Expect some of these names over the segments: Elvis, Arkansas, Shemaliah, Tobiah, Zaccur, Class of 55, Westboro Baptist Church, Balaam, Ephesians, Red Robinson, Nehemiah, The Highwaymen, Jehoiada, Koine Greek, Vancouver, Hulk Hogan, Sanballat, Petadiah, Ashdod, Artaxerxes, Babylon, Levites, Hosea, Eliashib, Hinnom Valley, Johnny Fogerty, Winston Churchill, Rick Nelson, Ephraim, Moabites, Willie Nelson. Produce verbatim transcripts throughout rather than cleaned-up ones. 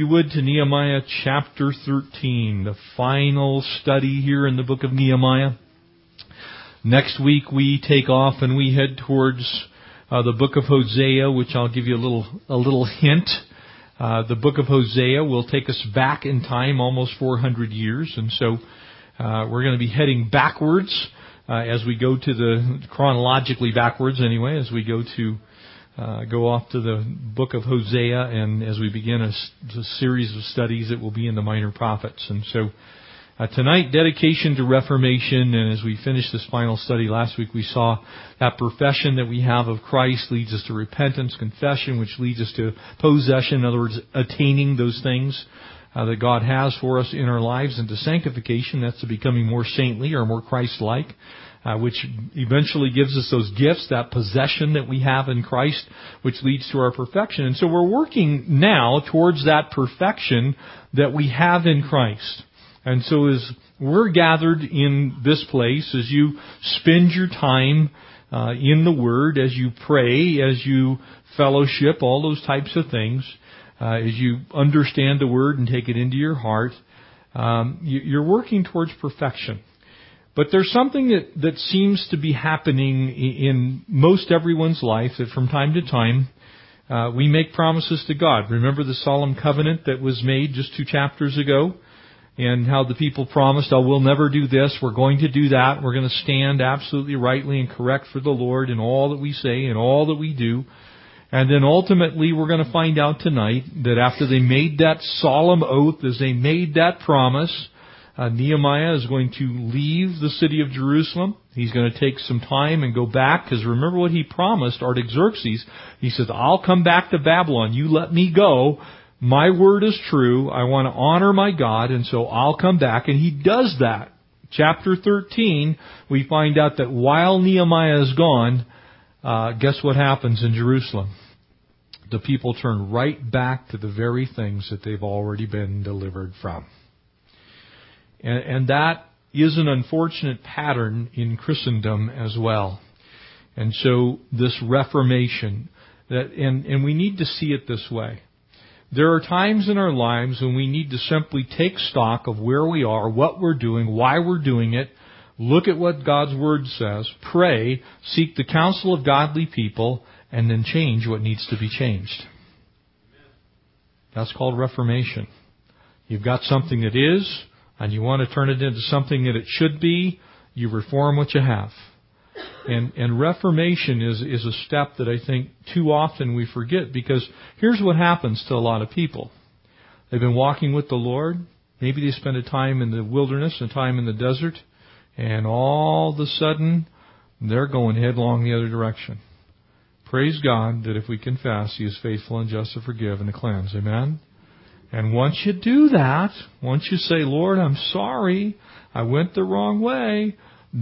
you would, to Nehemiah chapter thirteen, the final study here in the book of Nehemiah. Next week we take off and we head towards uh, the book of Hosea, which I'll give you a little a little hint. Uh, the book of Hosea will take us back in time almost four hundred years, and so uh, we're going to be heading backwards uh, as we go to the chronologically backwards anyway, as we go to Uh, go off to the book of Hosea, and as we begin a, a series of studies that will be in the Minor Prophets. And so uh, tonight, dedication to Reformation, and as we finish this final study last week, we saw that profession that we have of Christ leads us to repentance, confession, which leads us to possession, in other words, attaining those things uh, that God has for us in our lives, and to sanctification, that's to becoming more saintly or more Christ-like. Uh, which eventually gives us those gifts, that possession that we have in Christ, which leads to our perfection. And so we're working now towards that perfection that we have in Christ. And so as we're gathered in this place, as you spend your time uh, in the Word, as you pray, as you fellowship, all those types of things, uh, as you understand the Word and take it into your heart, um, you're working towards perfection. But there's something that, that seems to be happening in most everyone's life, that from time to time uh, we make promises to God. Remember the solemn covenant that was made just two chapters ago, and how the people promised, oh, we'll never do this, we're going to do that, we're going to stand absolutely rightly and correct for the Lord in all that we say and all that we do. And then ultimately we're going to find out tonight that after they made that solemn oath, as they made that promise, Uh, Nehemiah is going to leave the city of Jerusalem. He's going to take some time and go back, because remember what he promised Artaxerxes. He says, I'll come back to Babylon. You let me go. My word is true. I want to honor my God, and so I'll come back. And he does that. Chapter thirteen, we find out that while Nehemiah is gone, uh, guess what happens in Jerusalem? The people turn right back to the very things that they've already been delivered from. And that is an unfortunate pattern in Christendom as well. And so this Reformation, that, and, and we need to see it this way. There are times in our lives when we need to simply take stock of where we are, what we're doing, why we're doing it, look at what God's Word says, pray, seek the counsel of godly people, and then change what needs to be changed. That's called Reformation. You've got something that is, and you want to turn it into something that it should be, you reform what you have. And and reformation is, is a step that I think too often we forget, because here's what happens to a lot of people. They've been walking with the Lord. Maybe they spend a time in the wilderness, a time in the desert, and all of a sudden they're going headlong the other direction. Praise God that if we confess, He is faithful and just to forgive and to cleanse. Amen? And once you do that, once you say, Lord, I'm sorry, I went the wrong way,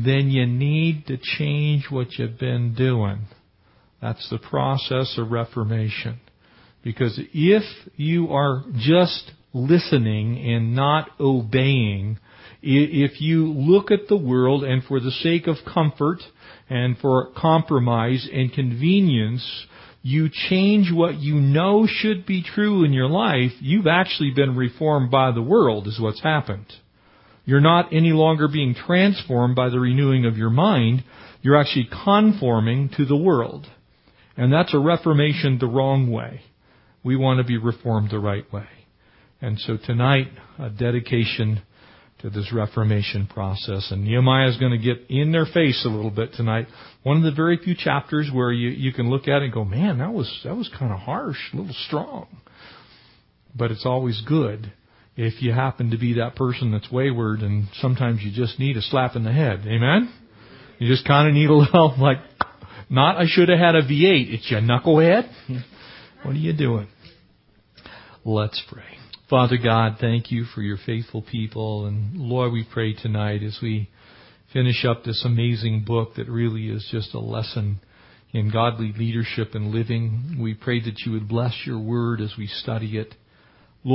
then you need to change what you've been doing. That's the process of reformation. Because if you are just listening and not obeying, if you look at the world and for the sake of comfort and for compromise and convenience, you change what you know should be true in your life, you've actually been reformed by the world is what's happened. You're not any longer being transformed by the renewing of your mind. You're actually conforming to the world. And that's a reformation the wrong way. We want to be reformed the right way. And so tonight, a dedication to this reformation process. And Nehemiah is going to get in their face a little bit tonight. One of the very few chapters where you, you can look at it and go, man, that was that was kind of harsh, a little strong. But it's always good if you happen to be that person that's wayward, and sometimes you just need a slap in the head. Amen? You just kind of need a little, like, not I should have had a V eight. It's your knucklehead. What are you doing? Let's pray. Father God, thank you for your faithful people. And Lord, we pray tonight as we finish up this amazing book that really is just a lesson in godly leadership and living. We pray that you would bless your word as we study it.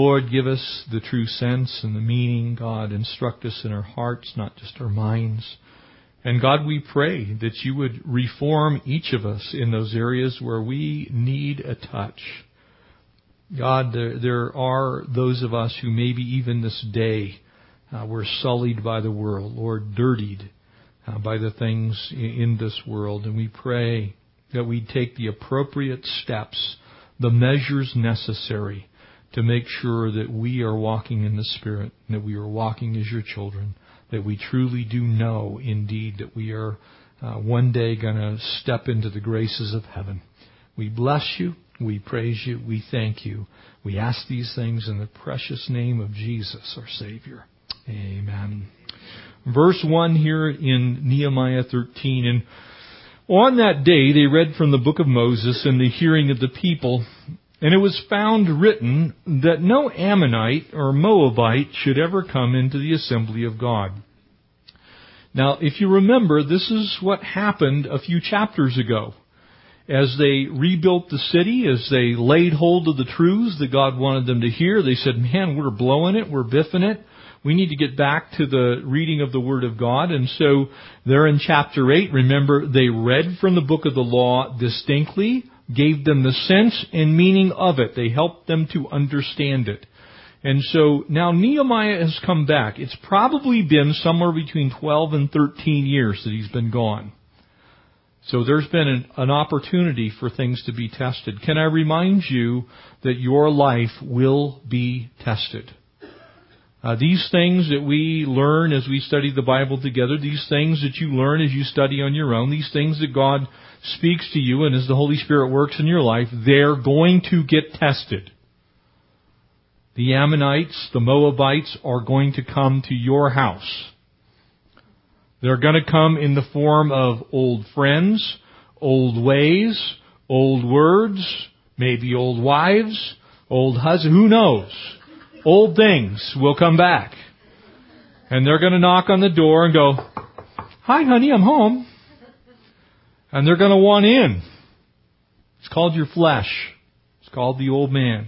Lord, give us the true sense and the meaning. God, instruct us in our hearts, not just our minds. And God, we pray that you would reform each of us in those areas where we need a touch. God, there, there are those of us who maybe even this day uh, we're sullied by the world or dirtied uh, by the things in this world. And we pray that we take the appropriate steps, the measures necessary to make sure that we are walking in the Spirit, and that we are walking as your children, that we truly do know indeed that we are uh, one day going to step into the graces of heaven. We bless you. We praise you. We thank you. We ask these things in the precious name of Jesus, our Savior. Amen. Verse one here in Nehemiah thirteen. And on that day they read from the book of Moses in the hearing of the people, and it was found written that no Ammonite or Moabite should ever come into the assembly of God. Now, if you remember, this is what happened a few chapters ago. As they rebuilt the city, as they laid hold of the truths that God wanted them to hear, they said, man, we're blowing it, we're biffing it. We need to get back to the reading of the Word of God. And so they're in chapter eight. Remember, they read from the book of the law distinctly, gave them the sense and meaning of it. They helped them to understand it. And so now Nehemiah has come back. It's probably been somewhere between twelve and thirteen years that he's been gone. So there's been an, an opportunity for things to be tested. Can I remind you that your life will be tested? Uh, these things that we learn as we study the Bible together, these things that you learn as you study on your own, these things that God speaks to you and as the Holy Spirit works in your life, they're going to get tested. The Ammonites, the Moabites are going to come to your house. They're going to come in the form of old friends, old ways, old words, maybe old wives, old husbands, who knows? Old things will come back. And they're going to knock on the door and go, hi, honey, I'm home. And they're going to want in. It's called your flesh. It's called the old man.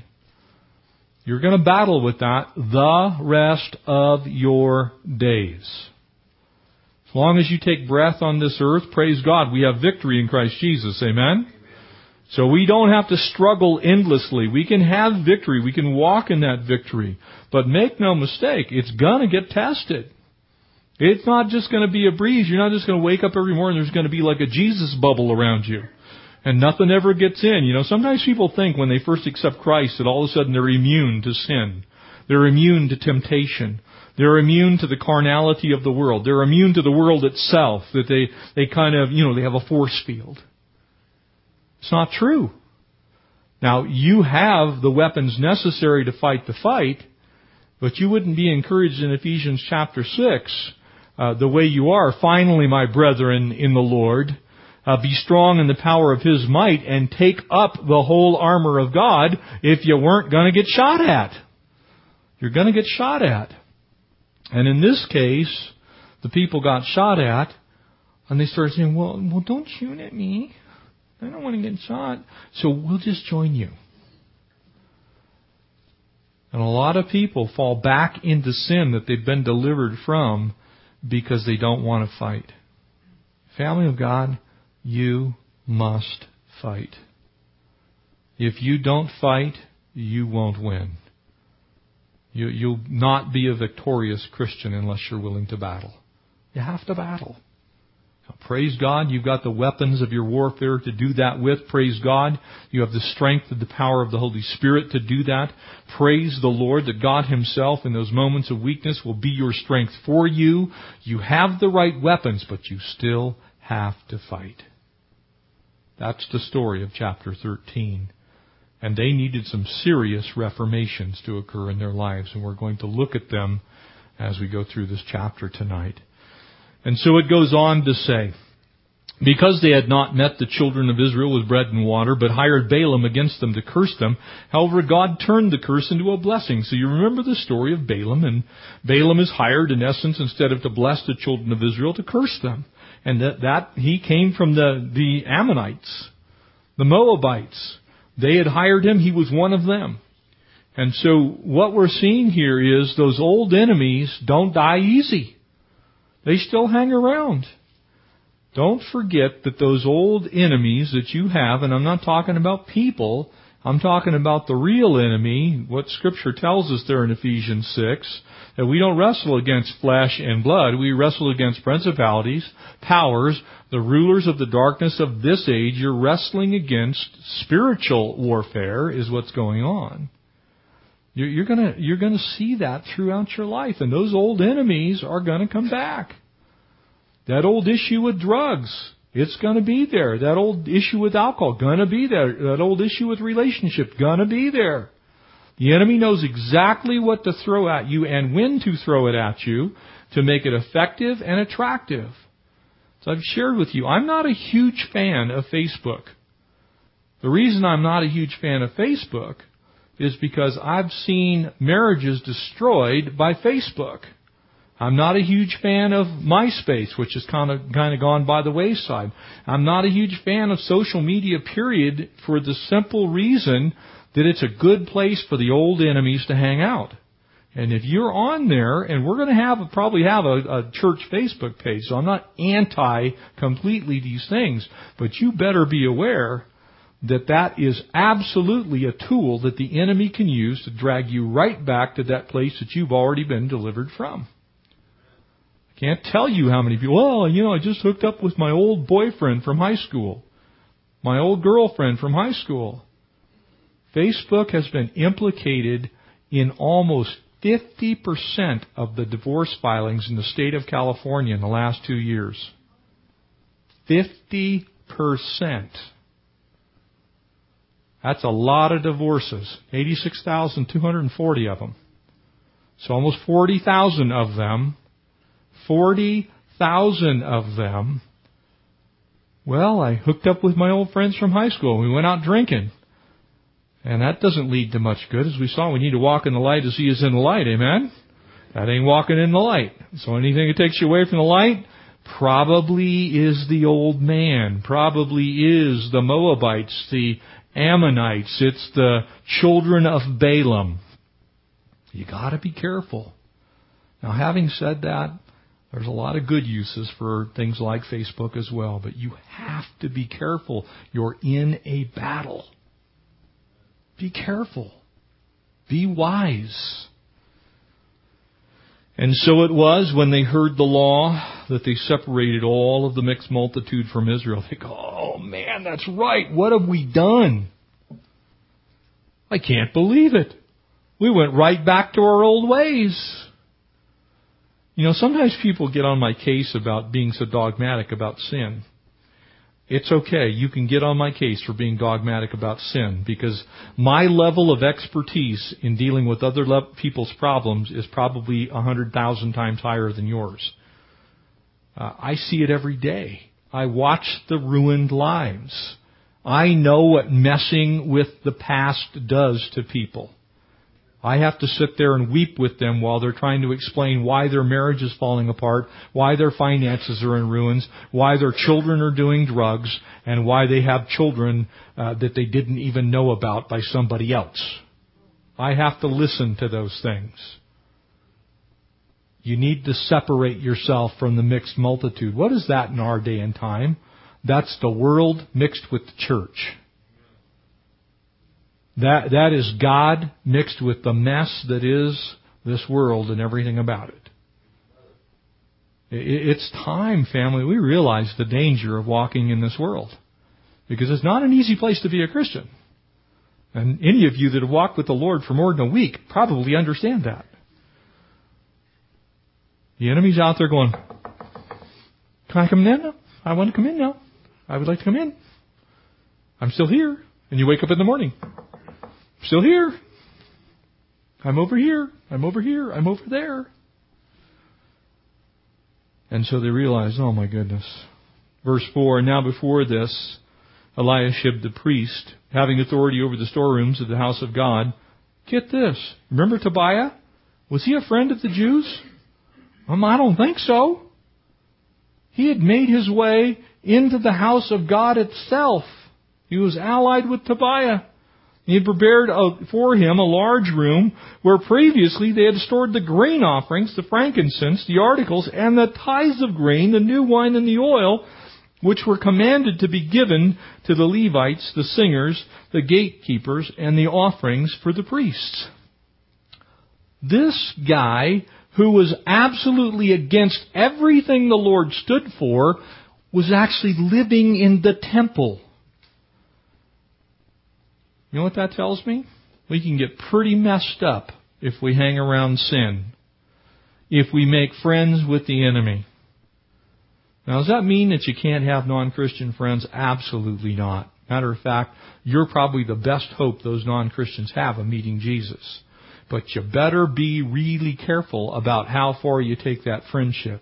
You're going to battle with that the rest of your days. As long as you take breath on this earth, praise God, we have victory in Christ Jesus. Amen? Amen? So we don't have to struggle endlessly. We can have victory. We can walk in that victory. But make no mistake, it's going to get tested. It's not just going to be a breeze. You're not just going to wake up every morning, there's going to be like a Jesus bubble around you. And nothing ever gets in. You know, sometimes people think when they first accept Christ that all of a sudden they're immune to sin. They're immune to temptation. They're immune to the carnality of the world. They're immune to the world itself, that they, they kind of, you know, they have a force field. It's not true. Now, you have the weapons necessary to fight the fight, but you wouldn't be encouraged in Ephesians chapter six uh, the way you are. Finally, my brethren in the Lord, uh, be strong in the power of His might and take up the whole armor of God if you weren't going to get shot at. You're going to get shot at. And in this case, the people got shot at, and they started saying, well, well, don't shoot at me. I don't want to get shot, so we'll just join you. And a lot of people fall back into sin that they've been delivered from because they don't want to fight. Family of God, you must fight. If you don't fight, you won't win. You, you'll not be a victorious Christian unless you're willing to battle. You have to battle. Now, praise God, you've got the weapons of your warfare to do that with. Praise God, you have the strength and the power of the Holy Spirit to do that. Praise the Lord that God Himself in those moments of weakness will be your strength for you. You have the right weapons, but you still have to fight. That's the story of chapter thirteen. And they needed some serious reformations to occur in their lives. And we're going to look at them as we go through this chapter tonight. And so it goes on to say, because they had not met the children of Israel with bread and water, but hired Balaam against them to curse them, however, God turned the curse into a blessing. So you remember the story of Balaam, and Balaam is hired, in essence, instead of to bless the children of Israel, to curse them. And that, that he came from the, the Ammonites, the Moabites. They had hired him. He was one of them. And so what we're seeing here is those old enemies don't die easy. They still hang around. Don't forget that those old enemies that you have, and I'm not talking about people, I'm talking about the real enemy, what Scripture tells us there in Ephesians six, that we don't wrestle against flesh and blood. We wrestle against principalities, powers, the rulers of the darkness of this age. You're wrestling against spiritual warfare is what's going on. You're going to you're going to see that throughout your life, and those old enemies are going to come back. That old issue with drugs, it's going to be there. That old issue with alcohol, going to be there. That old issue with relationship, going to be there. The enemy knows exactly what to throw at you and when to throw it at you to make it effective and attractive. So I've shared with you, I'm not a huge fan of Facebook. The reason I'm not a huge fan of Facebook is because I've seen marriages destroyed by Facebook. I'm not a huge fan of MySpace, which has kind of kind of gone by the wayside. I'm not a huge fan of social media, period, for the simple reason that it's a good place for the old enemies to hang out. And if you're on there, and we're going to have probably have a, a church Facebook page, so I'm not anti completely these things, but you better be aware that that is absolutely a tool that the enemy can use to drag you right back to that place that you've already been delivered from. I can't tell you how many people, well, you know, I just hooked up with my old boyfriend from high school, my old girlfriend from high school. Facebook has been implicated in almost fifty percent of the divorce filings in the state of California in the last two years. fifty percent. That's a lot of divorces, eighty-six thousand two hundred forty of them. So almost forty thousand of them, forty thousand of them. Well, I hooked up with my old friends from high school. We went out drinking. And that doesn't lead to much good. As we saw, we need to walk in the light as He is in the light. Amen? That ain't walking in the light. So anything that takes you away from the light probably is the old man, probably is the Moabites, the Ammonites, it's the children of Balaam. You got to be careful. Now, having said that, there's a lot of good uses for things like Facebook as well, but you have to be careful. You're in a battle. Be careful. Be wise. And so it was when they heard the law that they separated all of the mixed multitude from Israel. They go, oh man, that's right. What have we done? I can't believe it. We went right back to our old ways. You know, sometimes people get on my case about being so dogmatic about sin. It's okay. You can get on my case for being dogmatic about sin, because my level of expertise in dealing with other le- people's problems is probably one hundred thousand times higher than yours. Uh, I see it every day. I watch the ruined lives. I know what messing with the past does to people. I have to sit there and weep with them while they're trying to explain why their marriage is falling apart, why their finances are in ruins, why their children are doing drugs, and why they have children uh, that they didn't even know about by somebody else. I have to listen to those things. You need to separate yourself from the mixed multitude. What is that in our day and time? That's the world mixed with the church. That that is God mixed with the mess that is this world and everything about it. It's time, family, we realize the danger of walking in this world, because it's not an easy place to be a Christian. And any of you that have walked with the Lord for more than a week probably understand that. The enemy's out there going, can I come in now? I want to come in now. I would like to come in. I'm still here. And you wake up in the morning. Still here. I'm over here. I'm over here. I'm over there. And so they realize, oh my goodness. Verse four, now before this, Eliashib the priest, having authority over the storerooms of the house of God, get this. Remember Tobiah? Was he a friend of the Jews? Um, I don't think so. He had made his way into the house of God itself. He was allied with Tobiah. He had prepared for him a large room where previously they had stored the grain offerings, the frankincense, the articles, and the tithes of grain, the new wine and the oil. which were commanded to be given to the Levites, the singers, the gatekeepers, and the offerings for the priests. This guy, who was absolutely against everything the Lord stood for, was actually living in the temple. You know what that tells me? We can get pretty messed up if we hang around sin, if we make friends with the enemy. Now, does that mean that you can't have non-Christian friends? Absolutely not. Matter of fact, you're probably the best hope those non-Christians have of meeting Jesus. But you better be really careful about how far you take that friendship.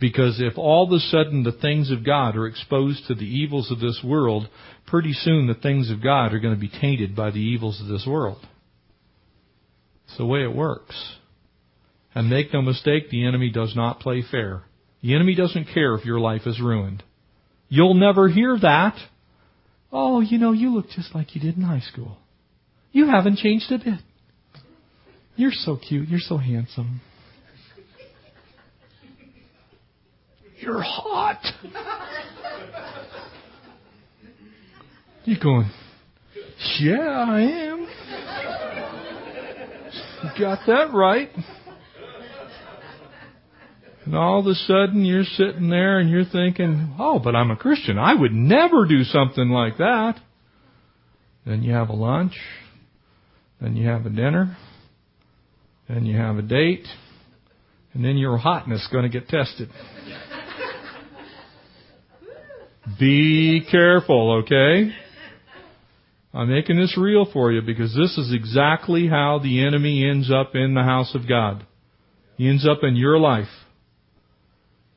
Because if all of a sudden the things of God are exposed to the evils of this world, pretty soon the things of God are going to be tainted by the evils of this world. It's the way it works. And make no mistake, the enemy does not play fair. The enemy doesn't care if your life is ruined. You'll never hear that. Oh, you know, you look just like you did in high school. You haven't changed a bit. You're so cute. You're so handsome. You're hot. You're going, yeah, I am. You got that right. And all of a sudden you're sitting there and you're thinking, oh, but I'm a Christian. I would never do something like that. Then you have a lunch. Then you have a dinner. Then you have a date, and then your hotness is going to get tested. Be careful, okay? I'm making this real for you because this is exactly how the enemy ends up in the house of God. He ends up in your life.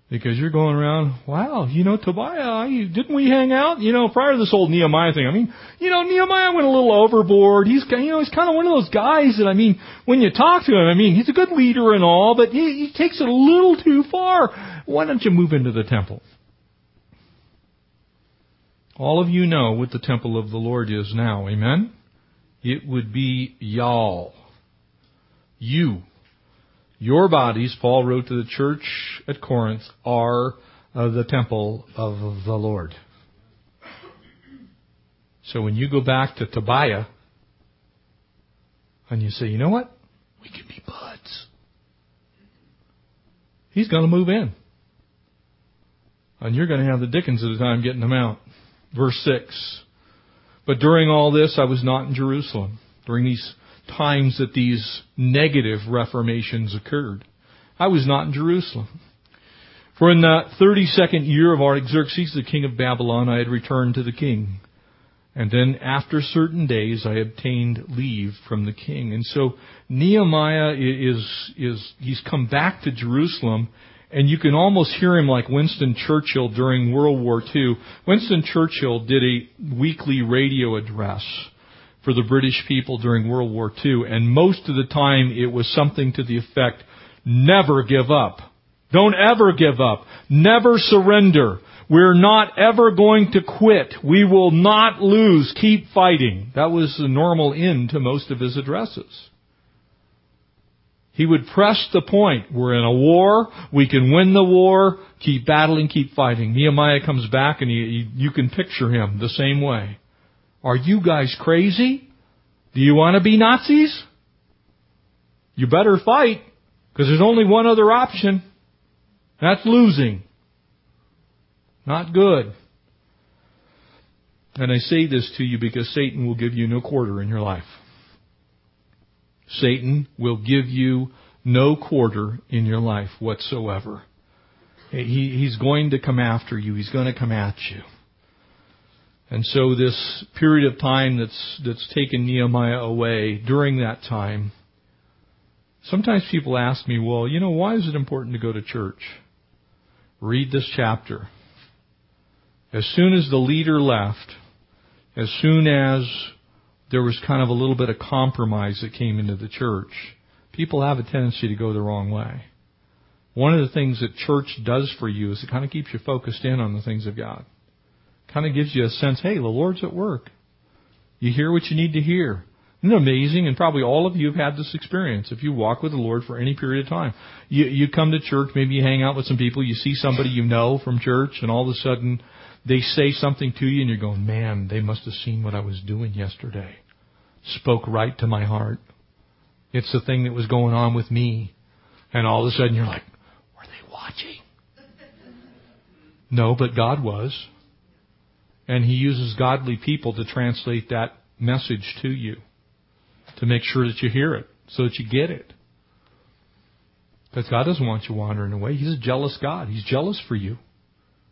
Because you're going around, wow, you know, Tobiah, didn't we hang out? You know, prior to this whole Nehemiah thing, I mean, you know, Nehemiah went a little overboard. He's, you know, he's kind of one of those guys that, I mean, when you talk to him, I mean, he's a good leader and all, but he, he takes it a little too far. Why don't you move into the temple? All of you know what the temple of the Lord is now, amen? It would be y'all. You. Your bodies, Paul wrote to the church at Corinth, are uh, the temple of the Lord. So when you go back to Tobiah and you say, you know what? We can be buds. He's going to move in. And you're going to have the dickens of the time getting him out. Verse six. But during all this, I was not in Jerusalem. During these times that these negative reformations occurred, I was not in Jerusalem. For in the thirty-second year of Artaxerxes, the king of Babylon, I had returned to the king. And then after certain days, I obtained leave from the king. And so Nehemiah is, is he's come back to Jerusalem, and you can almost hear him like Winston Churchill during World War Two. Winston Churchill did a weekly radio address for the British people during World War Two, and most of the time it was something to the effect, never give up. Don't ever give up. Never surrender. We're not ever going to quit. We will not lose. Keep fighting. That was the normal end to most of his addresses. He would press the point, we're in a war, we can win the war, keep battling, keep fighting. Nehemiah comes back and he, you can picture him the same way. Are you guys crazy? Do you want to be Nazis? You better fight, because there's only one other option. That's losing. Not good. And I say this to you because Satan will give you no quarter in your life. Satan will give you no quarter in your life whatsoever. He, he's going to come after you. He's going to come at you. And so this period of time that's that's taken Nehemiah away, during that time, sometimes people ask me, well, you know, why is it important to go to church? Read this chapter. As soon as the leader left, as soon as there was kind of a little bit of compromise that came into the church, people have a tendency to go the wrong way. One of the things that church does for you is it kind of keeps you focused in on the things of God. Kind of gives you a sense, hey, the Lord's at work. You hear what you need to hear. Isn't it amazing? And probably all of you have had this experience. If you walk with the Lord for any period of time, you, you come to church, maybe you hang out with some people, you see somebody you know from church, and all of a sudden they say something to you, and you're going, man, they must have seen what I was doing yesterday. Spoke right to my heart. It's the thing that was going on with me. And all of a sudden you're like, were they watching? No, but God was. And He uses godly people to translate that message to you, to make sure that you hear it, so that you get it. Because God doesn't want you wandering away. He's a jealous God. He's jealous for you.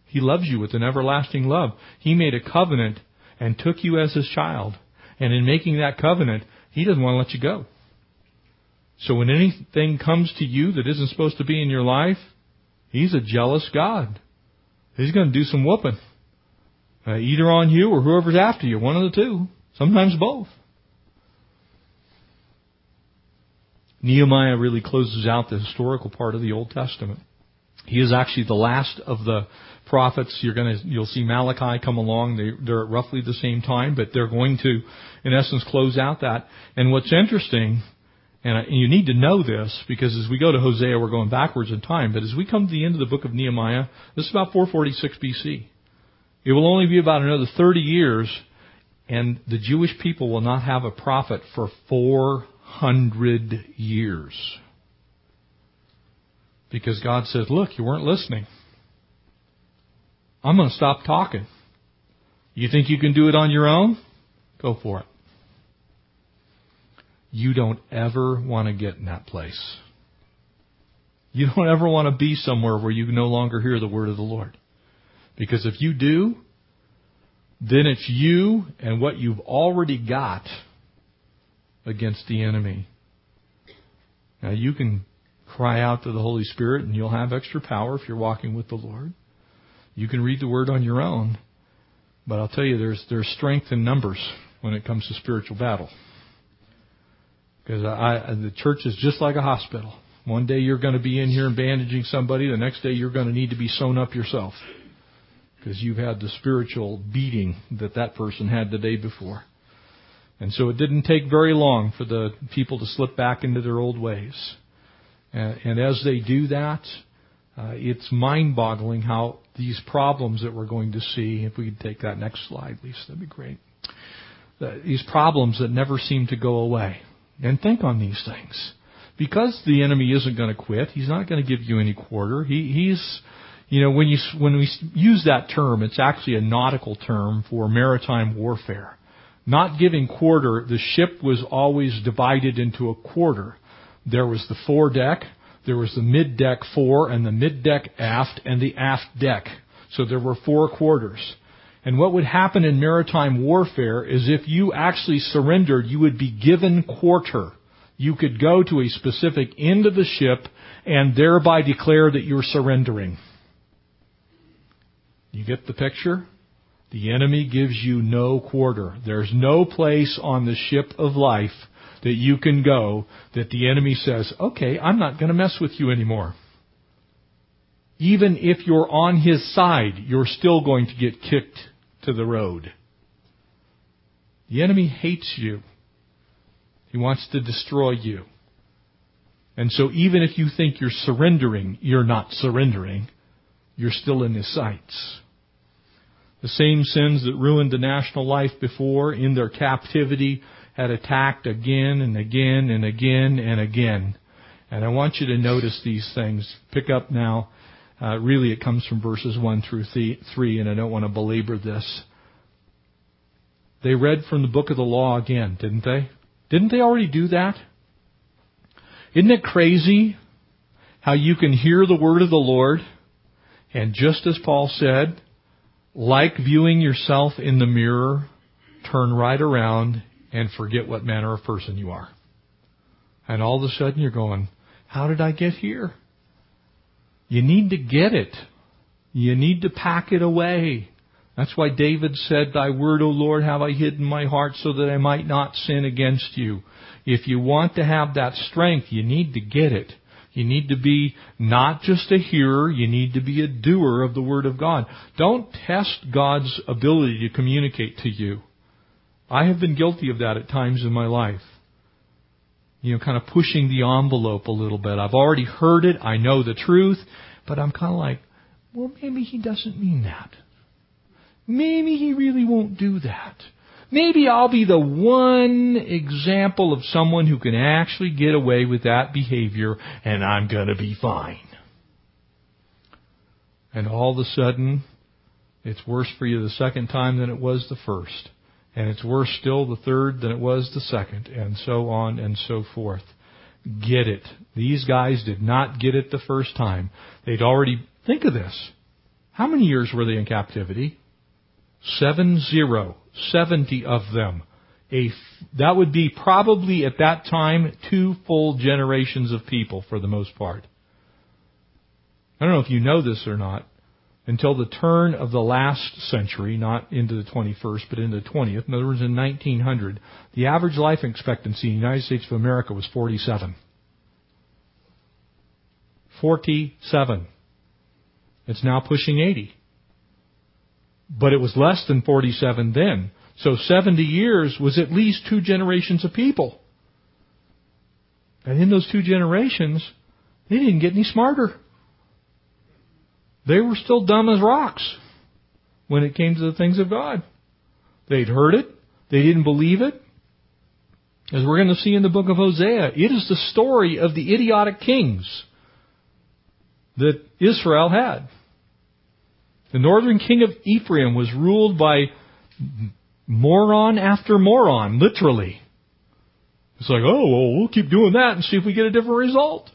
He loves you with an everlasting love. He made a covenant and took you as His child. And in making that covenant, He doesn't want to let you go. So when anything comes to you that isn't supposed to be in your life, He's a jealous God. He's going to do some whooping. Uh, either on you or whoever's after you. One of the two. Sometimes both. Nehemiah really closes out the historical part of the Old Testament. He is actually the last of the prophets. You're going to, you'll see Malachi come along. They, they're at roughly the same time, but they're going to, in essence, close out that. And what's interesting, and, I, and you need to know this, because as we go to Hosea, we're going backwards in time. But as we come to the end of the book of Nehemiah, this is about four forty-six B C. It will only be about another thirty years, and the Jewish people will not have a prophet for four hundred years. Because God says, look, you weren't listening. I'm going to stop talking. You think you can do it on your own? Go for it. You don't ever want to get in that place. You don't ever want to be somewhere where you no longer hear the word of the Lord. Because if you do, then it's you and what you've already got against the enemy. Now, you can cry out to the Holy Spirit, and you'll have extra power if you're walking with the Lord. You can read the Word on your own. But I'll tell you, there's there's strength in numbers when it comes to spiritual battle. Because I, I, the church is just like a hospital. One day you're going to be in here and bandaging somebody. The next day you're going to need to be sewn up yourself. Because you've had the spiritual beating that that person had the day before. And so it didn't take very long for the people to slip back into their old ways. And, and as they do that, uh, it's mind-boggling how these problems that we're going to see, if we could take that next slide, Lisa, that'd be great. Uh, these problems that never seem to go away. And think on these things. Because the enemy isn't going to quit. He's not going to give you any quarter. He, he's... You know, when you when we use that term, it's actually a nautical term for maritime warfare. Not giving quarter, the ship was always divided into a quarter. There was the foredeck, there was the middeck fore, and the middeck aft, and the aft deck. So there were four quarters. And what would happen in maritime warfare is if you actually surrendered, you would be given quarter. You could go to a specific end of the ship and thereby declare that you're surrendering. You get the picture? The enemy gives you no quarter. There's no place on the ship of life that you can go that the enemy says, okay, I'm not going to mess with you anymore. Even if you're on his side, you're still going to get kicked to the road. The enemy hates you. He wants to destroy you. And so even if you think you're surrendering, you're not surrendering. You're still in his sights. The same sins that ruined the national life before in their captivity had attacked again and again and again and again. And I want you to notice these things. Pick up now. Uh, really, it comes from verses one through three, and I don't want to belabor this. They read from the book of the law again, didn't they? Didn't they already do that? Isn't it crazy how you can hear the word of the Lord? And just as Paul said, like viewing yourself in the mirror, turn right around and forget what manner of person you are. And all of a sudden you're going, how did I get here? You need to get it. You need to pack it away. That's why David said, Thy word, O Lord, have I hid in my heart so that I might not sin against you. If you want to have that strength, you need to get it. You need to be not just a hearer, you need to be a doer of the Word of God. Don't test God's ability to communicate to you. I have been guilty of that at times in my life. You know, kind of pushing the envelope a little bit. I've already heard it. I know the truth. But I'm kind of like, well, maybe he doesn't mean that. Maybe he really won't do that. Maybe I'll be the one example of someone who can actually get away with that behavior, and I'm going to be fine. And all of a sudden, it's worse for you the second time than it was the first. And it's worse still the third than it was the second, and so on and so forth. Get it. These guys did not get it the first time. They'd already, think of this. How many years were they in captivity? Seven zero. Seventy of them. A, that would be probably at that time two full generations of people for the most part. I don't know if you know this or not. Until the turn of the last century, not into the twenty-first, but into the twentieth. In other words, in nineteen hundred, the average life expectancy in the United States of America was forty-seven. forty-seven. It's now pushing eighty. But it was less than forty-seven then. So seventy years was at least two generations of people. And in those two generations, they didn't get any smarter. They were still dumb as rocks when it came to the things of God. They'd heard it. They didn't believe it. As we're going to see in the book of Hosea, it is the story of the idiotic kings that Israel had. The northern king of Ephraim was ruled by moron after moron, literally. It's like, oh, well, we'll keep doing that and see if we get a different result.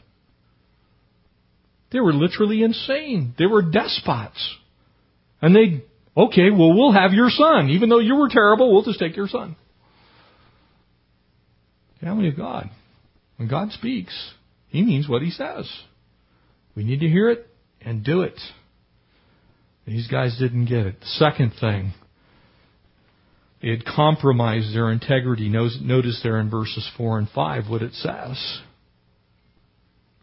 They were literally insane. They were despots. And they, okay, well, we'll have your son. Even though you were terrible, we'll just take your son. Family of God. When God speaks, He means what He says. We need to hear it and do it. These guys didn't get it. Second thing, they had compromised their integrity. Notice there in verses four and five what it says.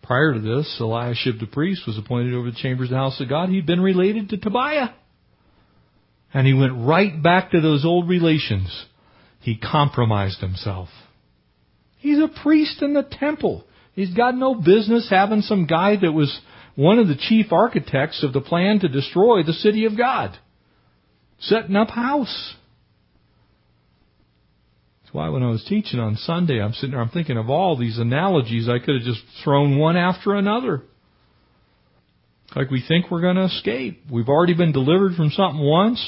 Prior to this, Eliashib the priest was appointed over the chambers of the house of God. He'd been related to Tobiah. And he went right back to those old relations. He compromised himself. He's a priest in the temple. He's got no business having some guy that was one of the chief architects of the plan to destroy the city of God. Setting up house. That's why when I was teaching on Sunday, I'm sitting there, I'm thinking of all these analogies. I could have just thrown one after another. Like we think we're going to escape. We've already been delivered from something once.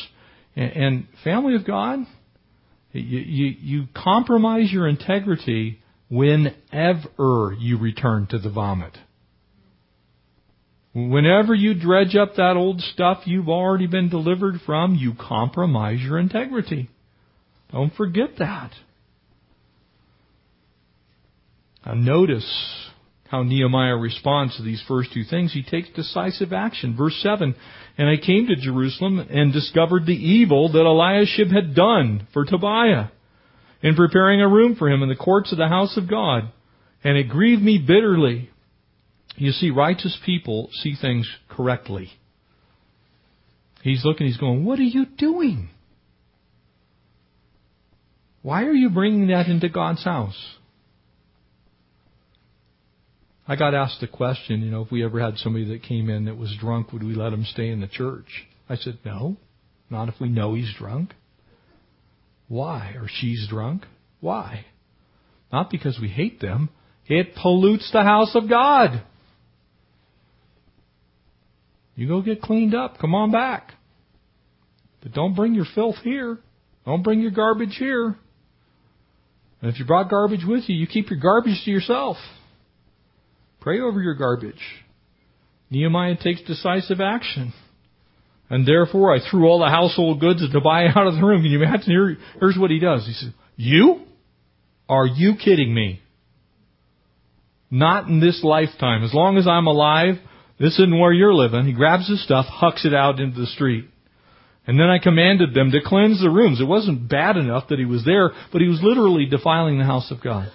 And, and family of God, you, you, you compromise your integrity whenever you return to the vomit. Whenever you dredge up that old stuff you've already been delivered from, you compromise your integrity. Don't forget that. Now notice how Nehemiah responds to these first two things. He takes decisive action. Verse seven, and I came to Jerusalem and discovered the evil that Eliashib had done for Tobiah in preparing a room for him in the courts of the house of God. And it grieved me bitterly. You see, righteous people see things correctly. He's looking, he's going, what are you doing? Why are you bringing that into God's house? I got asked the question, you know, if we ever had somebody that came in that was drunk, would we let him stay in the church? I said, no, not if we know he's drunk. Why? Or she's drunk. Why? Not because we hate them. It pollutes the house of God. You go get cleaned up. Come on back. But don't bring your filth here. Don't bring your garbage here. And if you brought garbage with you, you keep your garbage to yourself. Pray over your garbage. Nehemiah takes decisive action. And therefore, I threw all the household goods of Tobiah out of the room. Can you imagine? Here, here's what he does. He says, you? Are you kidding me? Not in this lifetime. As long as I'm alive, this isn't where you're living. He grabs his stuff, hucks it out into the street. And then I commanded them to cleanse the rooms. It wasn't bad enough that he was there, but he was literally defiling the house of God.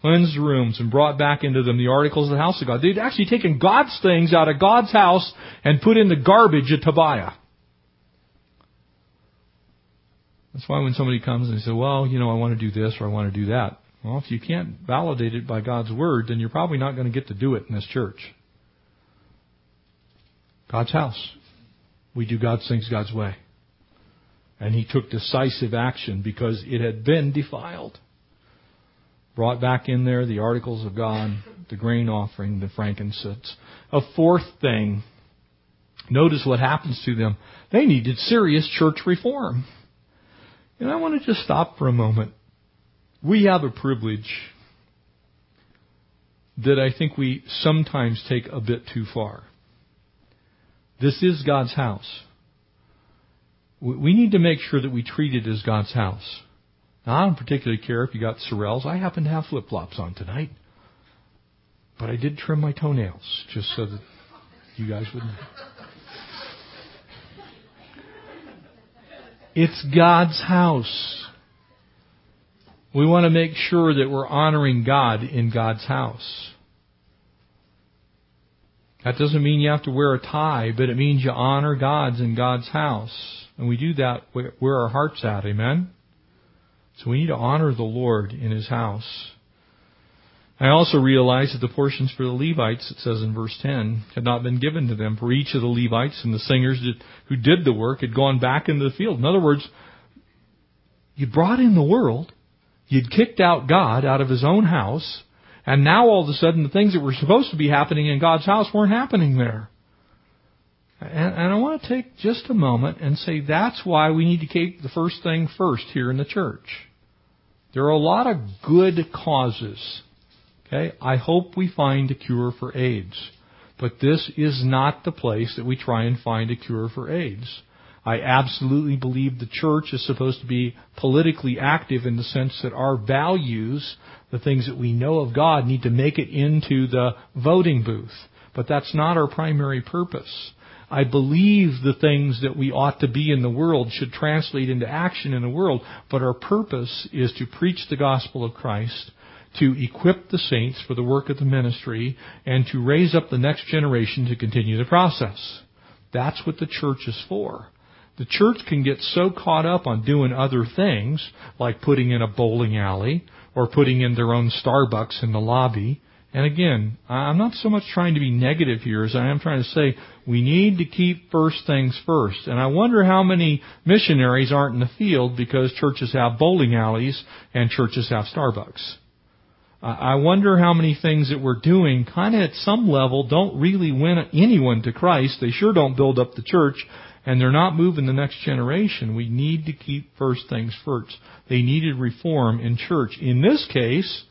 Cleansed the rooms and brought back into them the articles of the house of God. They'd actually taken God's things out of God's house and put in the garbage at Tobiah. That's why when somebody comes and they say, well, you know, I want to do this or I want to do that. Well, if you can't validate it by God's word, then you're probably not going to get to do it in this church. God's house. We do God's things God's way. And he took decisive action because it had been defiled. Brought back in there the articles of God, the grain offering, the frankincense. A fourth thing. Notice what happens to them. They needed serious church reform. And I want to just stop for a moment. We have a privilege that I think we sometimes take a bit too far. This is God's house. We need to make sure that we treat it as God's house. Now, I don't particularly care if you got sorrels. I happen to have flip-flops on tonight. But I did trim my toenails just so that you guys wouldn't. It's God's house. We want to make sure that we're honoring God in God's house. That doesn't mean you have to wear a tie, but it means you honor God's in God's house. And we do that where our heart's at, amen? So we need to honor the Lord in His house. I also realize that the portions for the Levites, it says in verse ten, had not been given to them. For each of the Levites and the singers that, who did the work had gone back into the field. In other words, you brought in the world, you'd kicked out God out of His own house, and now all of a sudden the things that were supposed to be happening in God's house weren't happening there. And, and I want to take just a moment and say that's why we need to keep the first thing first here in the church. There are a lot of good causes. Okay, I hope we find a cure for AIDS. But this is not the place that we try and find a cure for AIDS. I absolutely believe the church is supposed to be politically active in the sense that our values, the things that we know of God, need to make it into the voting booth. But that's not our primary purpose. I believe the things that we ought to be in the world should translate into action in the world, but our purpose is to preach the gospel of Christ, to equip the saints for the work of the ministry, and to raise up the next generation to continue the process. That's what the church is for. The church can get so caught up on doing other things, like putting in a bowling alley or putting in their own Starbucks in the lobby. And again, I'm not so much trying to be negative here as I am trying to say we need to keep first things first. And I wonder how many missionaries aren't in the field because churches have bowling alleys and churches have Starbucks. I wonder how many things that we're doing kind of at some level don't really win anyone to Christ. They sure don't build up the church, and they're not moving the next generation. We need to keep first things first. They needed reform in church. In this case,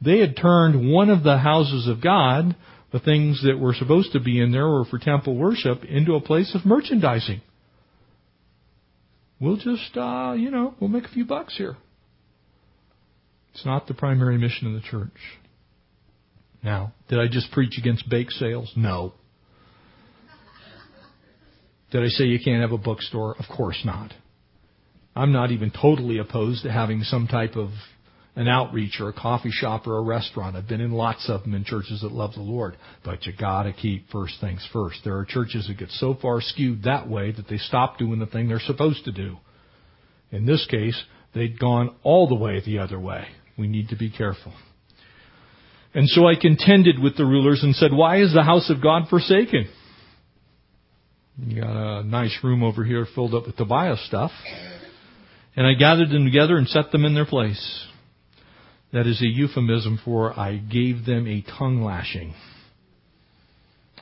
they had turned one of the houses of God, the things that were supposed to be in there were for temple worship, into a place of merchandising. We'll just, uh, you know, we'll make a few bucks here. It's not the primary mission of the church. Now, did I just preach against bake sales? No. Did I say you can't have a bookstore? Of course not. I'm not even totally opposed to having some type of an outreach or a coffee shop or a restaurant. I've been in lots of them in churches that love the Lord. But you got to keep first things first. There are churches that get so far skewed that way that they stop doing the thing they're supposed to do. In this case, they'd gone all the way the other way. We need to be careful. And so I contended with the rulers and said, why is the house of God forsaken? You got a nice room over here filled up with Tobiah stuff. And I gathered them together and set them in their place. That is a euphemism for I gave them a tongue lashing.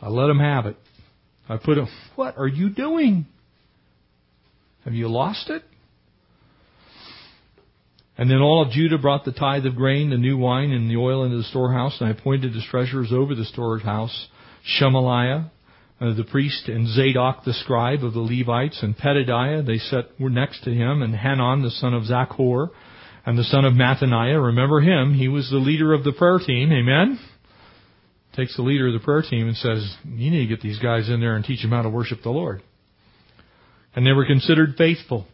I let them have it. I put them, what are you doing? Have you lost it? And then all of Judah brought the tithe of grain, the new wine, and the oil into the storehouse, and I appointed as treasurers over the storehouse Shemaliah, uh, the priest, and Zadok the scribe of the Levites, and Petadiah, they sat were next to him, and Hanan the son of Zaccur, and the son of Mattaniah. Remember him, he was the leader of the prayer team, amen? Takes the leader of the prayer team and says, you need to get these guys in there and teach them how to worship the Lord. And they were considered faithful.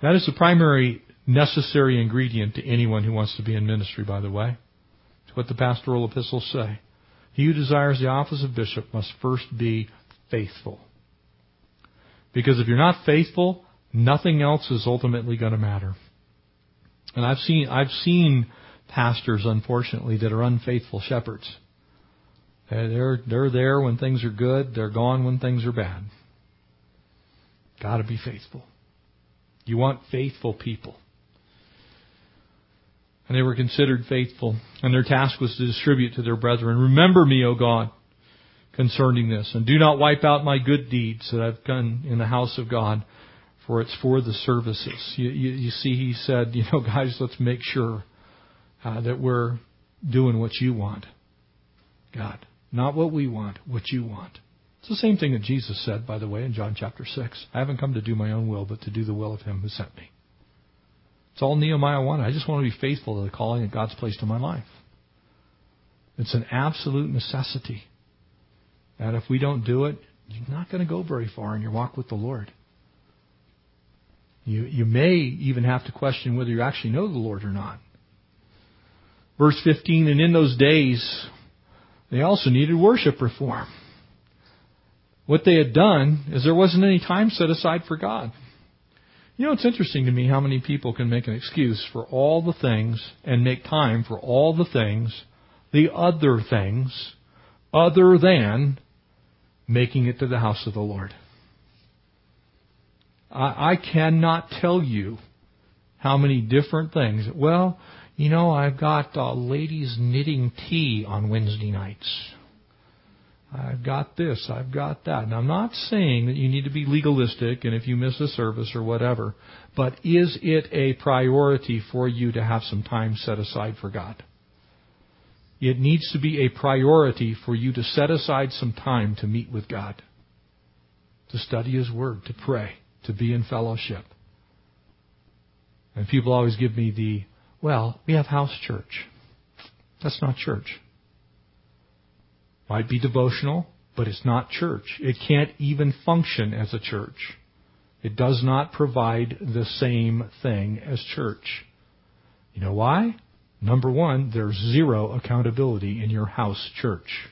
That is the primary necessary ingredient to anyone who wants to be in ministry, by the way. It's what the pastoral epistles say. He who desires the office of bishop must first be faithful. Because if you're not faithful, Nothing else is ultimately going to matter. And I've seen I've seen pastors, unfortunately, that are unfaithful shepherds. They're they're there when things are good. They're gone when things are bad. Got to be faithful. You want faithful people. And they were considered faithful, and their task was to distribute to their brethren. Remember me, O God, concerning this, and do not wipe out my good deeds that I've done in the house of God, for it's for the services. You, you, you see, he said, you know, guys, let's make sure uh, that we're doing what you want, God. Not what we want, what you want. It's the same thing that Jesus said, by the way, in John chapter six. I haven't come to do my own will, but to do the will of him who sent me. It's all Nehemiah wanted. I just want to be faithful to the calling that God's placed in my life. It's an absolute necessity. And if we don't do it, you're not going to go very far in your walk with the Lord. You, you may even have to question whether you actually know the Lord or not. Verse fifteen, and in those days, they also needed worship reform. What they had done is there wasn't any time set aside for God. You know, it's interesting to me how many people can make an excuse for all the things and make time for all the things, the other things, other than making it to the house of the Lord. I, I cannot tell you how many different things. Well, you know, I've got uh, ladies knitting tea on Wednesday nights. I've got this, I've got that. And I'm not saying that you need to be legalistic and if you miss a service or whatever, but is it a priority for you to have some time set aside for God? It needs to be a priority for you to set aside some time to meet with God, to study His Word, to pray, to be in fellowship. And people always give me the, well, we have house church. That's not church. Might be devotional, but it's not church. It can't even function as a church. It does not provide the same thing as church. You know why? Number one, there's zero accountability in your house church.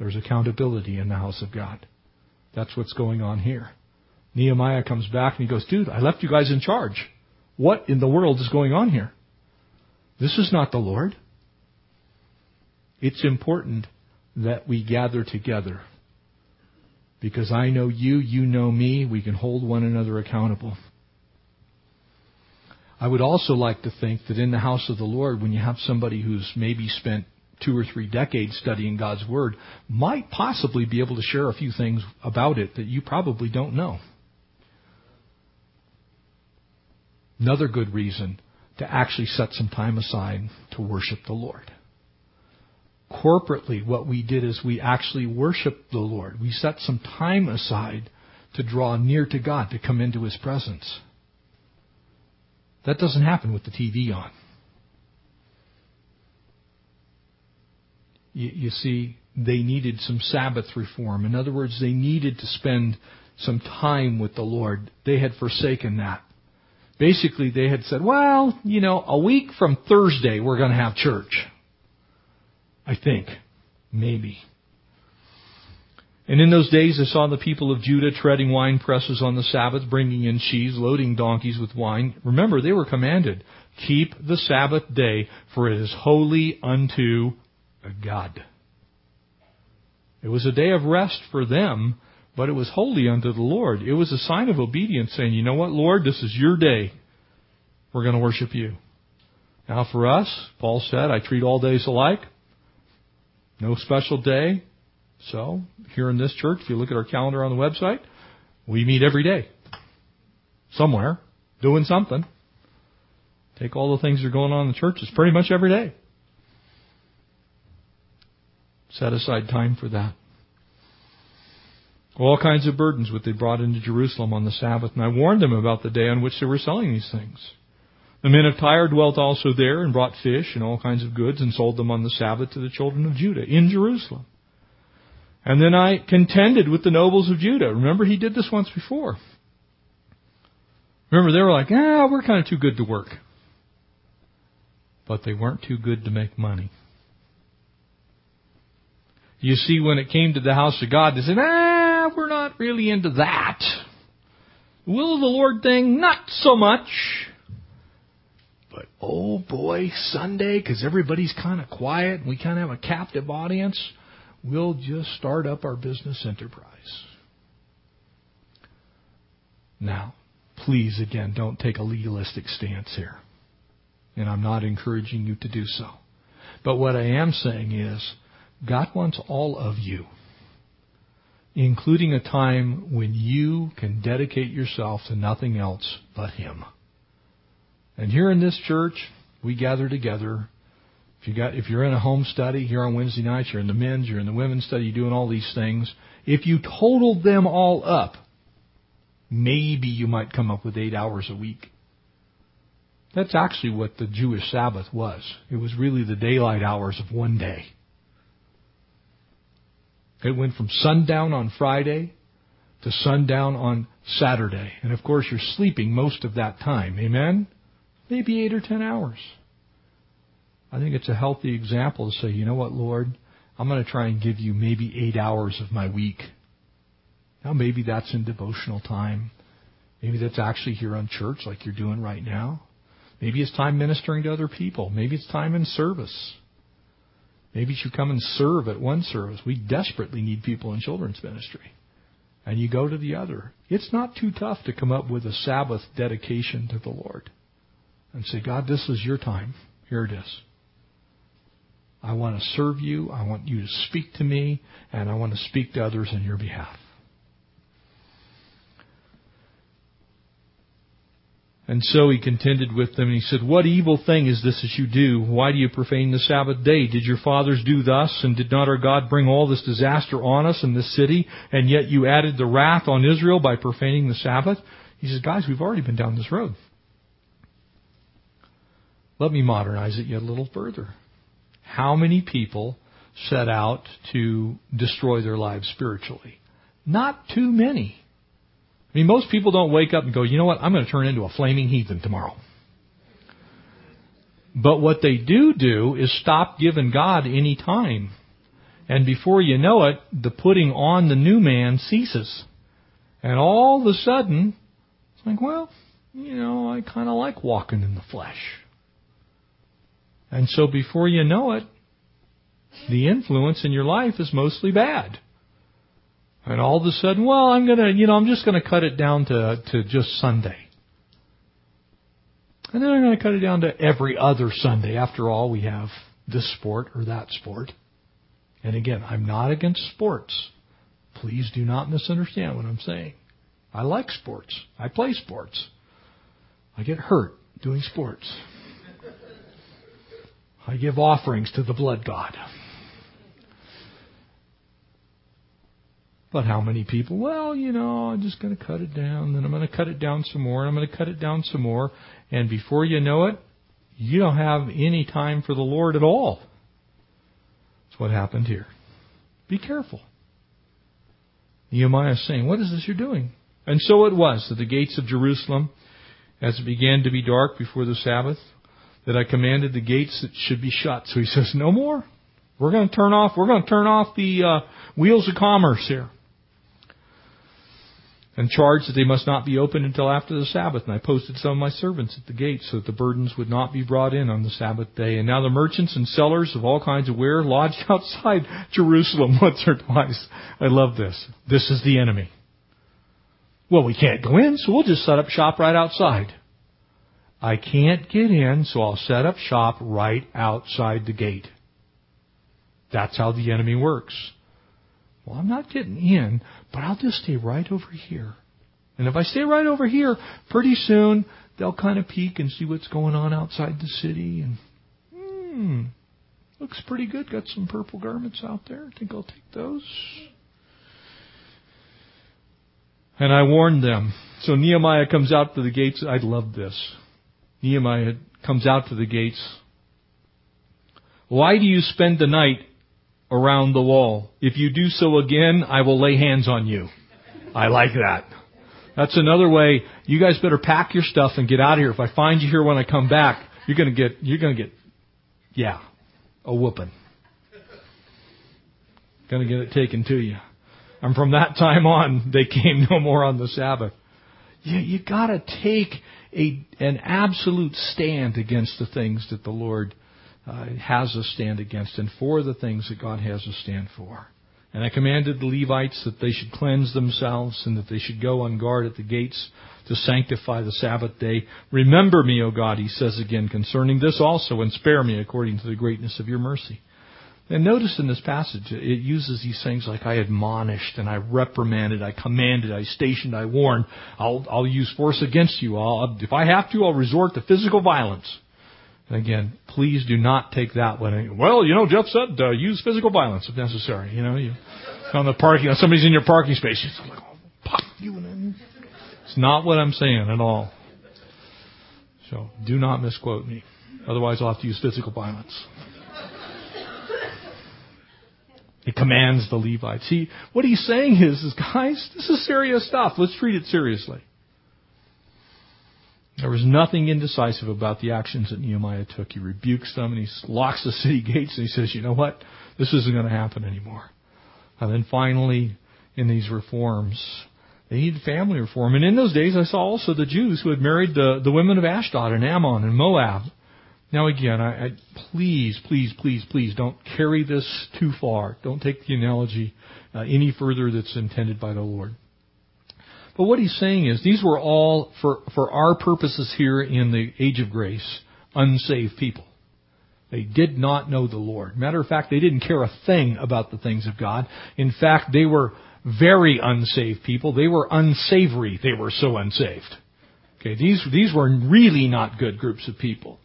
There's accountability in the house of God. That's what's going on here. Nehemiah comes back and he goes, dude, I left you guys in charge. What in the world is going on here? This is not the Lord. It's important that we gather together. Because I know you, you know me, we can hold one another accountable. I would also like to think that in the house of the Lord, when you have somebody who's maybe spent two or three decades studying God's Word, might possibly be able to share a few things about it that you probably don't know. Another good reason to actually set some time aside to worship the Lord. Corporately, what we did is we actually worshiped the Lord. We set some time aside to draw near to God, to come into His presence. That doesn't happen with the T V on. You, you see, they needed some Sabbath reform. In other words, they needed to spend some time with the Lord. They had forsaken that. Basically, they had said, well, you know, a week from Thursday, we're going to have church. I think. Maybe. And in those days I saw the people of Judah treading wine presses on the Sabbath, bringing in sheaves, loading donkeys with wine. Remember, they were commanded, keep the Sabbath day, for it is holy unto God. It was a day of rest for them, but it was holy unto the Lord. It was a sign of obedience, saying, you know what, Lord, this is your day. We're going to worship you. Now for us, Paul said, I treat all days alike. No special day. So, here in this church, if you look at our calendar on the website, we meet every day. Somewhere. Doing something. Take all the things that are going on in the church. It's pretty much every day. Set aside time for that. All kinds of burdens what they brought into Jerusalem on the Sabbath. And I warned them about the day on which they were selling these things. The men of Tyre dwelt also there and brought fish and all kinds of goods and sold them on the Sabbath to the children of Judah in Jerusalem. And then I contended with the nobles of Judah. Remember, he did this once before. Remember, they were like, ah, we're kind of too good to work. But they weren't too good to make money. You see, when it came to the house of God, they said, ah, we're not really into that. The will of the Lord thing, not so much. But, oh boy, Sunday, because everybody's kind of quiet and we kind of have a captive audience, we'll just start up our business enterprise. Now, please, again, don't take a legalistic stance here. And I'm not encouraging you to do so. But what I am saying is, God wants all of you, including a time when you can dedicate yourself to nothing else but Him. And here in this church, we gather together. If, you got, if you're in a home study here on Wednesday nights, you're in the men's, you're in the women's study, you're doing all these things. If you totaled them all up, maybe you might come up with eight hours a week. That's actually what the Jewish Sabbath was. It was really the daylight hours of one day. It went from sundown on Friday to sundown on Saturday. And, of course, you're sleeping most of that time. Amen? Maybe eight or ten hours. I think it's a healthy example to say, you know what, Lord, I'm going to try and give you maybe eight hours of my week. Now, maybe that's in devotional time. Maybe that's actually here on church like you're doing right now. Maybe it's time ministering to other people. Maybe it's time in service. Maybe you come and serve at one service. We desperately need people in children's ministry. And you go to the other. It's not too tough to come up with a Sabbath dedication to the Lord and say, God, this is your time. Here it is. I want to serve you. I want you to speak to me. And I want to speak to others on your behalf. And so he contended with them, and he said, what evil thing is this that you do? Why do you profane the Sabbath day? Did your fathers do thus, and did not our God bring all this disaster on us in this city, and yet you added the wrath on Israel by profaning the Sabbath? He says, guys, we've already been down this road. Let me modernize it yet a little further. How many people set out to destroy their lives spiritually? Not too many. I mean, most people don't wake up and go, you know what, I'm going to turn into a flaming heathen tomorrow. But what they do do is stop giving God any time. And before you know it, the putting on the new man ceases. And all of a sudden, it's like, well, you know, I kind of like walking in the flesh. And so before you know it, the influence in your life is mostly bad. And all of a sudden, well, I'm going to, you know, I'm just going to cut it down to, to just Sunday. And then I'm going to cut it down to every other Sunday. After all, we have this sport or that sport. And again, I'm not against sports. Please do not misunderstand what I'm saying. I like sports. I play sports. I get hurt doing sports. I give offerings to the blood god. But how many people, well, you know, I'm just going to cut it down, then I'm going to cut it down some more, and I'm going to cut it down some more. And before you know it, you don't have any time for the Lord at all. That's what happened here. Be careful. Nehemiah is saying, what is this you're doing? And so it was that the gates of Jerusalem, as it began to be dark before the Sabbath, that I commanded the gates that should be shut. So he says, no more. We're going to turn off, we're going to turn off the uh, wheels of commerce here. And charged that they must not be opened until after the Sabbath. And I posted some of my servants at the gates so that the burdens would not be brought in on the Sabbath day. And now the merchants and sellers of all kinds of ware lodged outside Jerusalem once or twice. I love this. This is the enemy. Well, we can't go in, so we'll just set up shop right outside. I can't get in, so I'll set up shop right outside the gate. That's how the enemy works. Well, I'm not getting in, but I'll just stay right over here. And if I stay right over here, pretty soon they'll kind of peek and see what's going on outside the city. And hmm, looks pretty good. Got some purple garments out there. I think I'll take those. And I warned them. So Nehemiah comes out to the gates. I love this. Nehemiah comes out to the gates. Why do you spend the night around the wall? If you do so again, I will lay hands on you. I like that. That's another way. You guys better pack your stuff and get out of here. If I find you here when I come back, you're going to get, you're going to get, yeah, a whooping. Going to get it taken to you. And from that time on, they came no more on the Sabbath. You you got to take a an absolute stand against the things that the Lord uh, has us stand against, and for the things that God has us stand for. And I commanded the Levites that they should cleanse themselves and that they should go on guard at the gates to sanctify the Sabbath day. Remember me, O God, he says again, concerning this also, and spare me according to the greatness of your mercy. And notice in this passage, it uses these things like I admonished and I reprimanded, I commanded, I stationed, I warned. I'll, I'll use force against you. I'll, if I have to, I'll resort to physical violence. And again, please do not take that one. Well, you know, Jeff said uh, use physical violence if necessary. You know, you on the parking, somebody's in your parking space. It's like, oh, pop you in. It's not what I'm saying at all. So do not misquote me. Otherwise, I'll have to use physical violence. It commands the Levites. He, what he's saying is, is, guys, this is serious stuff. Let's treat it seriously. There was nothing indecisive about the actions that Nehemiah took. He rebukes them, and he locks the city gates, and he says, you know what? This isn't going to happen anymore. And then finally, in these reforms, they needed family reform. And in those days, I saw also the Jews who had married the, the women of Ashdod and Ammon and Moab. Now again, I, I please, please, please, please don't carry this too far. Don't take the analogy uh, any further that's intended by the Lord. But what he's saying is these were all, for, for our purposes here in the age of grace, unsaved people. They did not know the Lord. Matter of fact, they didn't care a thing about the things of God. In fact, they were very unsaved people. They were unsavory. They were so unsaved. Okay, these, these were really not good groups of people.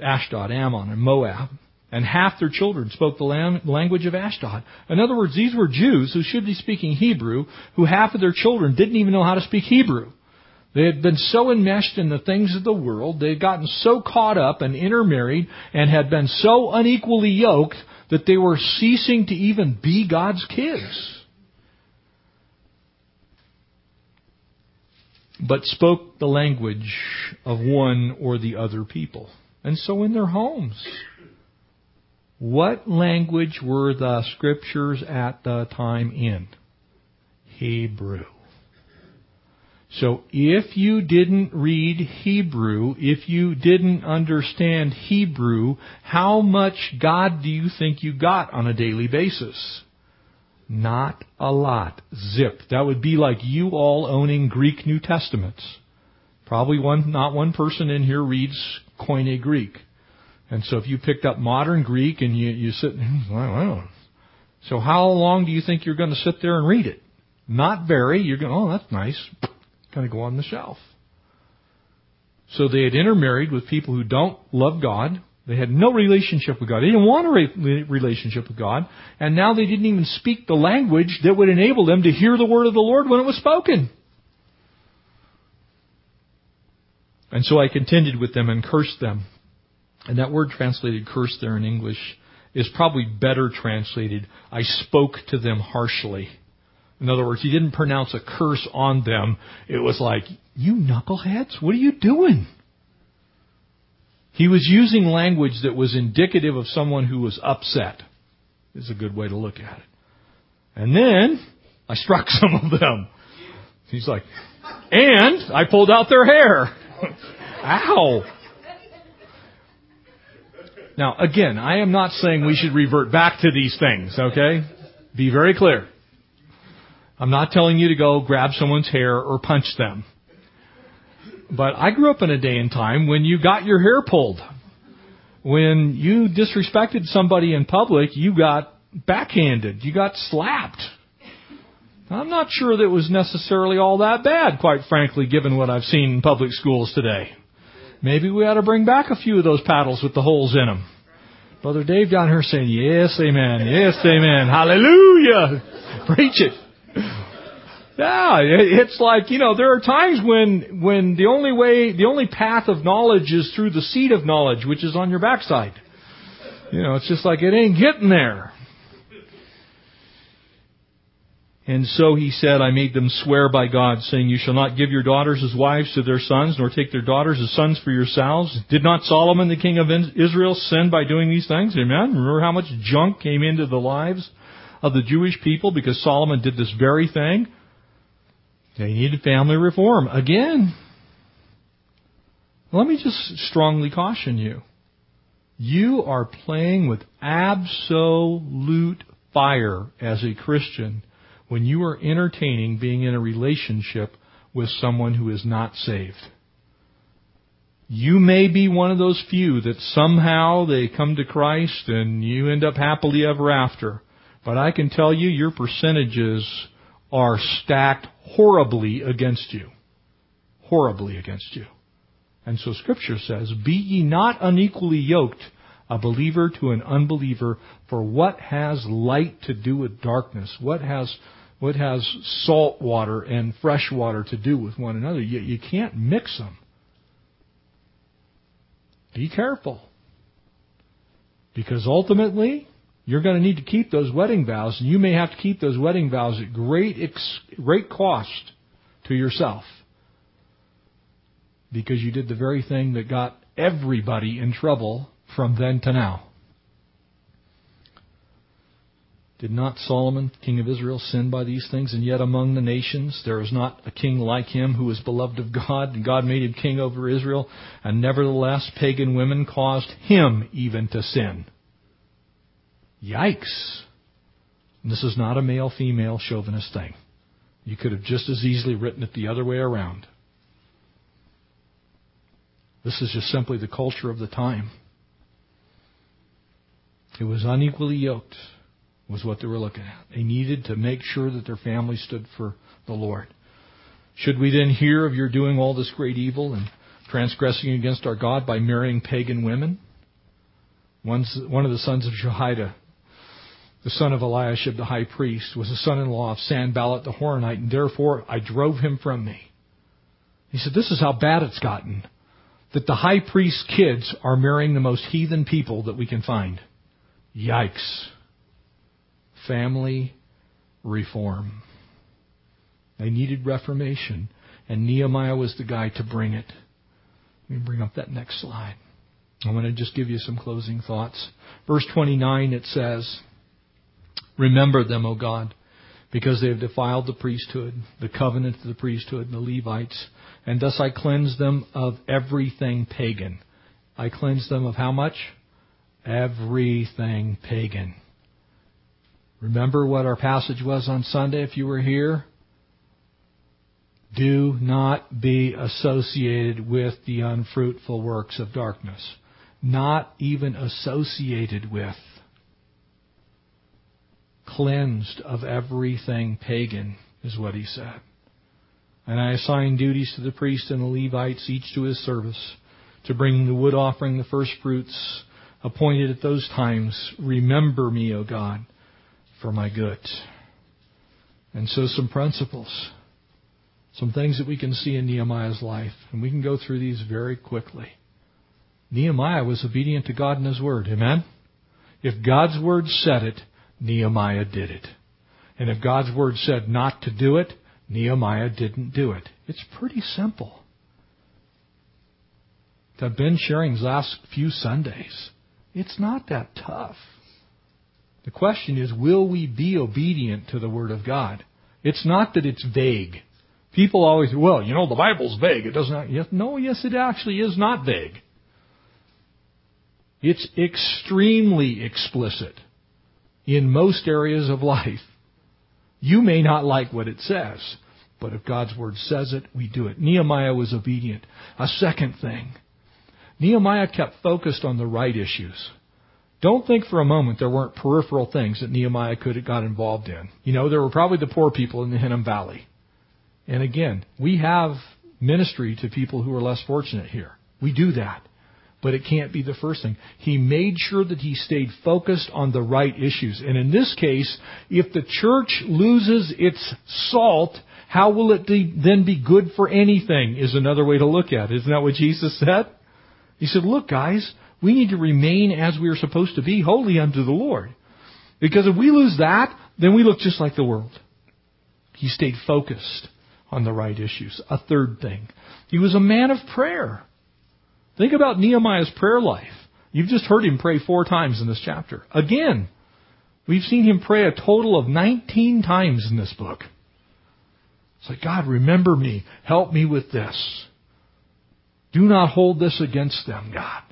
Ashdod, Ammon, and Moab. And half their children spoke the language of Ashdod. In other words, these were Jews who should be speaking Hebrew, who half of their children didn't even know how to speak Hebrew. They had been so enmeshed in the things of the world, they had gotten so caught up and intermarried, and had been so unequally yoked that they were ceasing to even be God's kids. But spoke the language of one or the other people. And so in their homes, what language were the scriptures at the time in? Hebrew. So if you didn't read Hebrew, if you didn't understand Hebrew, how much God do you think you got on a daily basis? Not a lot. Zip. That would be like you all owning Greek New Testaments. Probably one, not one person in here reads Koine Greek. And so if you picked up modern Greek and you, you sit, wow. So how long do you think you're going to sit there and read it? Not very. You're going, oh, that's nice. Kind of go on the shelf. So they had intermarried with people who don't love God. They had no relationship with God. They didn't want a relationship with God. And now they didn't even speak the language that would enable them to hear the word of the Lord when it was spoken. And so I contended with them and cursed them. And that word translated curse there in English is probably better translated, I spoke to them harshly. In other words, he didn't pronounce a curse on them. It was like, you knuckleheads, what are you doing? He was using language that was indicative of someone who was upset, is a good way to look at it. And then I struck some of them. He's like, and I pulled out their hair. Ow. Now, again, I am not saying we should revert back to these things, okay? Be very clear. I'm not telling you to go grab someone's hair or punch them. But I grew up in a day and time when you got your hair pulled. When you disrespected somebody in public, you got backhanded. You got slapped. I'm not sure that was necessarily all that bad, quite frankly, given what I've seen in public schools today. Maybe we ought to bring back a few of those paddles with the holes in them. Brother Dave down here saying, yes, amen, yes, amen, hallelujah. Preach it. Yeah, it's like, you know, there are times when when the only way, the only path of knowledge is through the seed of knowledge, which is on your backside. You know, it's just like it ain't getting there. And so he said, I made them swear by God, saying, you shall not give your daughters as wives to their sons, nor take their daughters as sons for yourselves. Did not Solomon, the king of Israel, sin by doing these things? Amen. Remember how much junk came into the lives of the Jewish people because Solomon did this very thing? They needed family reform. Again, let me just strongly caution you. You are playing with absolute fire as a Christian when you are entertaining being in a relationship with someone who is not saved. You may be one of those few that somehow they come to Christ and you end up happily ever after. But I can tell you your percentages are stacked horribly against you. Horribly against you. And so Scripture says, be ye not unequally yoked, a believer to an unbeliever, for what has light to do with darkness? What has what has salt water and fresh water to do with one another? You, you can't mix them. Be careful, because ultimately you're going to need to keep those wedding vows, and you may have to keep those wedding vows at great ex- great cost to yourself, because you did the very thing that got everybody in trouble from then to now. Did not Solomon, king of Israel, sin by these things? And yet among the nations there is not a king like him who is beloved of God, and God made him king over Israel. And nevertheless, pagan women caused him even to sin. Yikes! And this is not a male-female chauvinist thing. You could have just as easily written it the other way around. This is just simply the culture of the time. It was unequally yoked. Was what they were looking at. They needed to make sure that their family stood for the Lord. Should we then hear of your doing all this great evil and transgressing against our God by marrying pagan women? One's, one of the sons of Jehoiada, the son of Eliashib the high priest, was the son-in-law of Sanballat the Horonite, and therefore I drove him from me. He said, this is how bad it's gotten, that the high priest's kids are marrying the most heathen people that we can find. Yikes. Family reform. They needed reformation, and Nehemiah was the guy to bring it. Let me bring up that next slide. I want to just give you some closing thoughts. Verse twenty-nine, it says, remember them, O God, because they have defiled the priesthood, the covenant of the priesthood, and the Levites, and thus I cleanse them of everything pagan. I cleanse them of how much? Everything pagan. Remember what our passage was on Sunday if you were here? Do not be associated with the unfruitful works of darkness. Not even associated with. Cleansed of everything pagan is what he said. And I assign duties to the priests and the Levites, each to his service, to bring the wood offering, the first fruits, appointed at those times. Remember me, O God, for my good. And so some principles, some things that we can see in Nehemiah's life, and we can go through these very quickly. Nehemiah was obedient to God and his word. Amen? If God's word said it, Nehemiah did it. And if God's word said not to do it, Nehemiah didn't do it. It's pretty simple. I've been sharing these last few Sundays. It's not that tough. The question is, will we be obedient to the Word of God? It's not that it's vague. People always say, well, you know, the Bible's vague. It doesn't. Yes, no, yes, it actually is not vague. It's extremely explicit in most areas of life. You may not like what it says, but if God's Word says it, we do it. Nehemiah was obedient. A second thing, Nehemiah kept focused on the right issues. Don't think for a moment there weren't peripheral things that Nehemiah could have got involved in. You know, there were probably the poor people in the Hinnom Valley. And again, we have ministry to people who are less fortunate here. We do that. But it can't be the first thing. He made sure that he stayed focused on the right issues. And in this case, if the church loses its salt, how will it then be good for anything is another way to look at it. Isn't that what Jesus said? He said, look, guys, we need to remain as we are supposed to be, holy unto the Lord. Because if we lose that, then we look just like the world. He stayed focused on the right issues. A third thing, he was a man of prayer. Think about Nehemiah's prayer life. You've just heard him pray four times in this chapter. Again, we've seen him pray a total of nineteen times in this book. It's like, God, remember me. Help me with this. Do not hold this against them, God.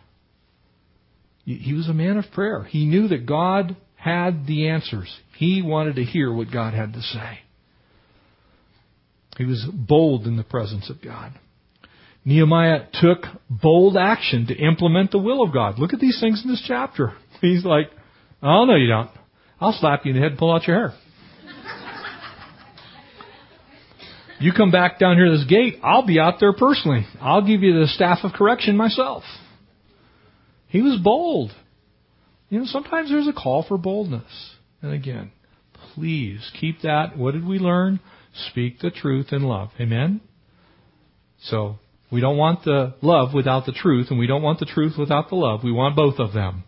He was a man of prayer. He knew that God had the answers. He wanted to hear what God had to say. He was bold in the presence of God. Nehemiah took bold action to implement the will of God. Look at these things in this chapter. He's like, oh, no, you don't. I'll slap you in the head and pull out your hair. You come back down here to this gate, I'll be out there personally. I'll give you the staff of correction myself. He was bold. You know, sometimes there's a call for boldness. And again, please keep that. What did we learn? Speak the truth in love. Amen? So, we don't want the love without the truth, and we don't want the truth without the love. We want both of them.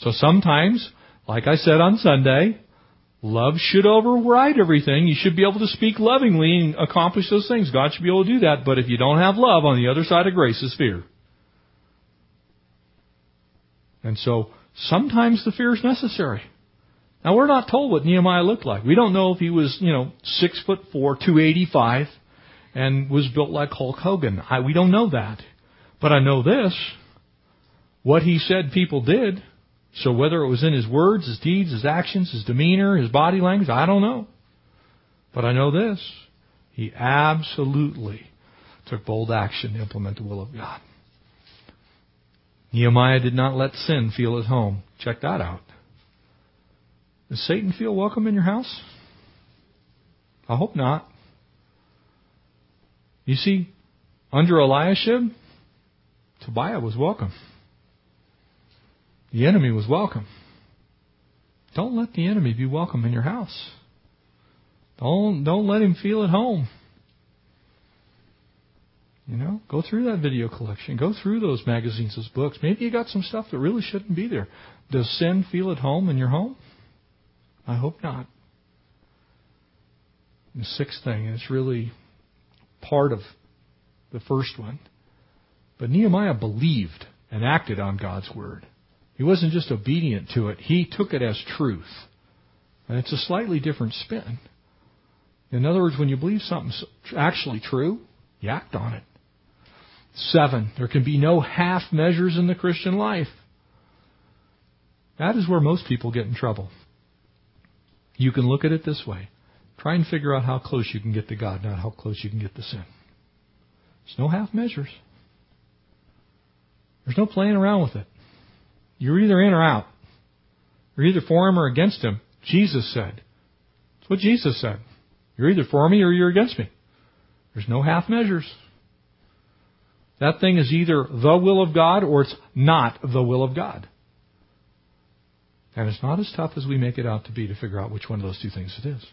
So sometimes, like I said on Sunday, love should override everything. You should be able to speak lovingly and accomplish those things. God should be able to do that. But if you don't have love, on the other side of grace is fear. And so sometimes the fear is necessary. Now, we're not told what Nehemiah looked like. We don't know if he was, you know, six foot four, two eighty-five, and was built like Hulk Hogan. I, we don't know that. But I know this. What he said people did. So whether it was in his words, his deeds, his actions, his demeanor, his body language, I don't know. But I know this. He absolutely took bold action to implement the will of God. Nehemiah did not let sin feel at home. Check that out. Does Satan feel welcome in your house? I hope not. You see, under Eliashib, Tobiah was welcome. The enemy was welcome. Don't let the enemy be welcome in your house. Don't, don't let him feel at home. You know, go through that video collection. Go through those magazines, those books. Maybe you got some stuff that really shouldn't be there. Does sin feel at home in your home? I hope not. The sixth thing, and it's really part of the first one. But Nehemiah believed and acted on God's word. He wasn't just obedient to it. He took it as truth. And it's a slightly different spin. In other words, when you believe something's actually true, you act on it. Seven, there can be no half measures in the Christian life. That is where most people get in trouble. You can look at it this way. Try and figure out how close you can get to God, not how close you can get to sin. There's no half measures. There's no playing around with it. You're either in or out. You're either for him or against him. Jesus said. That's what Jesus said. You're either for me or you're against me. There's no half measures. That thing is either the will of God or it's not the will of God. And it's not as tough as we make it out to be to figure out which one of those two things it is.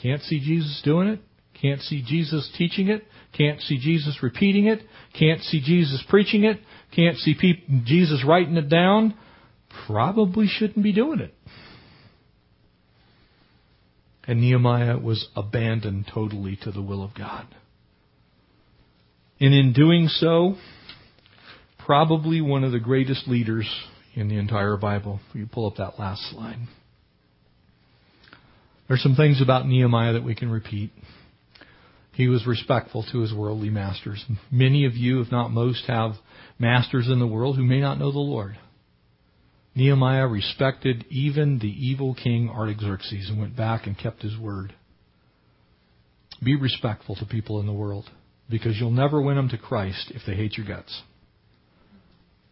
Can't see Jesus doing it. Can't see Jesus teaching it. Can't see Jesus repeating it. Can't see Jesus preaching it. Can't see pe- Jesus writing it down. Probably shouldn't be doing it. And Nehemiah was abandoned totally to the will of God. And in doing so, probably one of the greatest leaders in the entire Bible. You pull up that last slide. There's some things about Nehemiah that we can repeat. He was respectful to his worldly masters. Many of you, if not most, have masters in the world who may not know the Lord. Nehemiah respected even the evil king Artaxerxes and went back and kept his word. Be respectful to people in the world because you'll never win them to Christ if they hate your guts.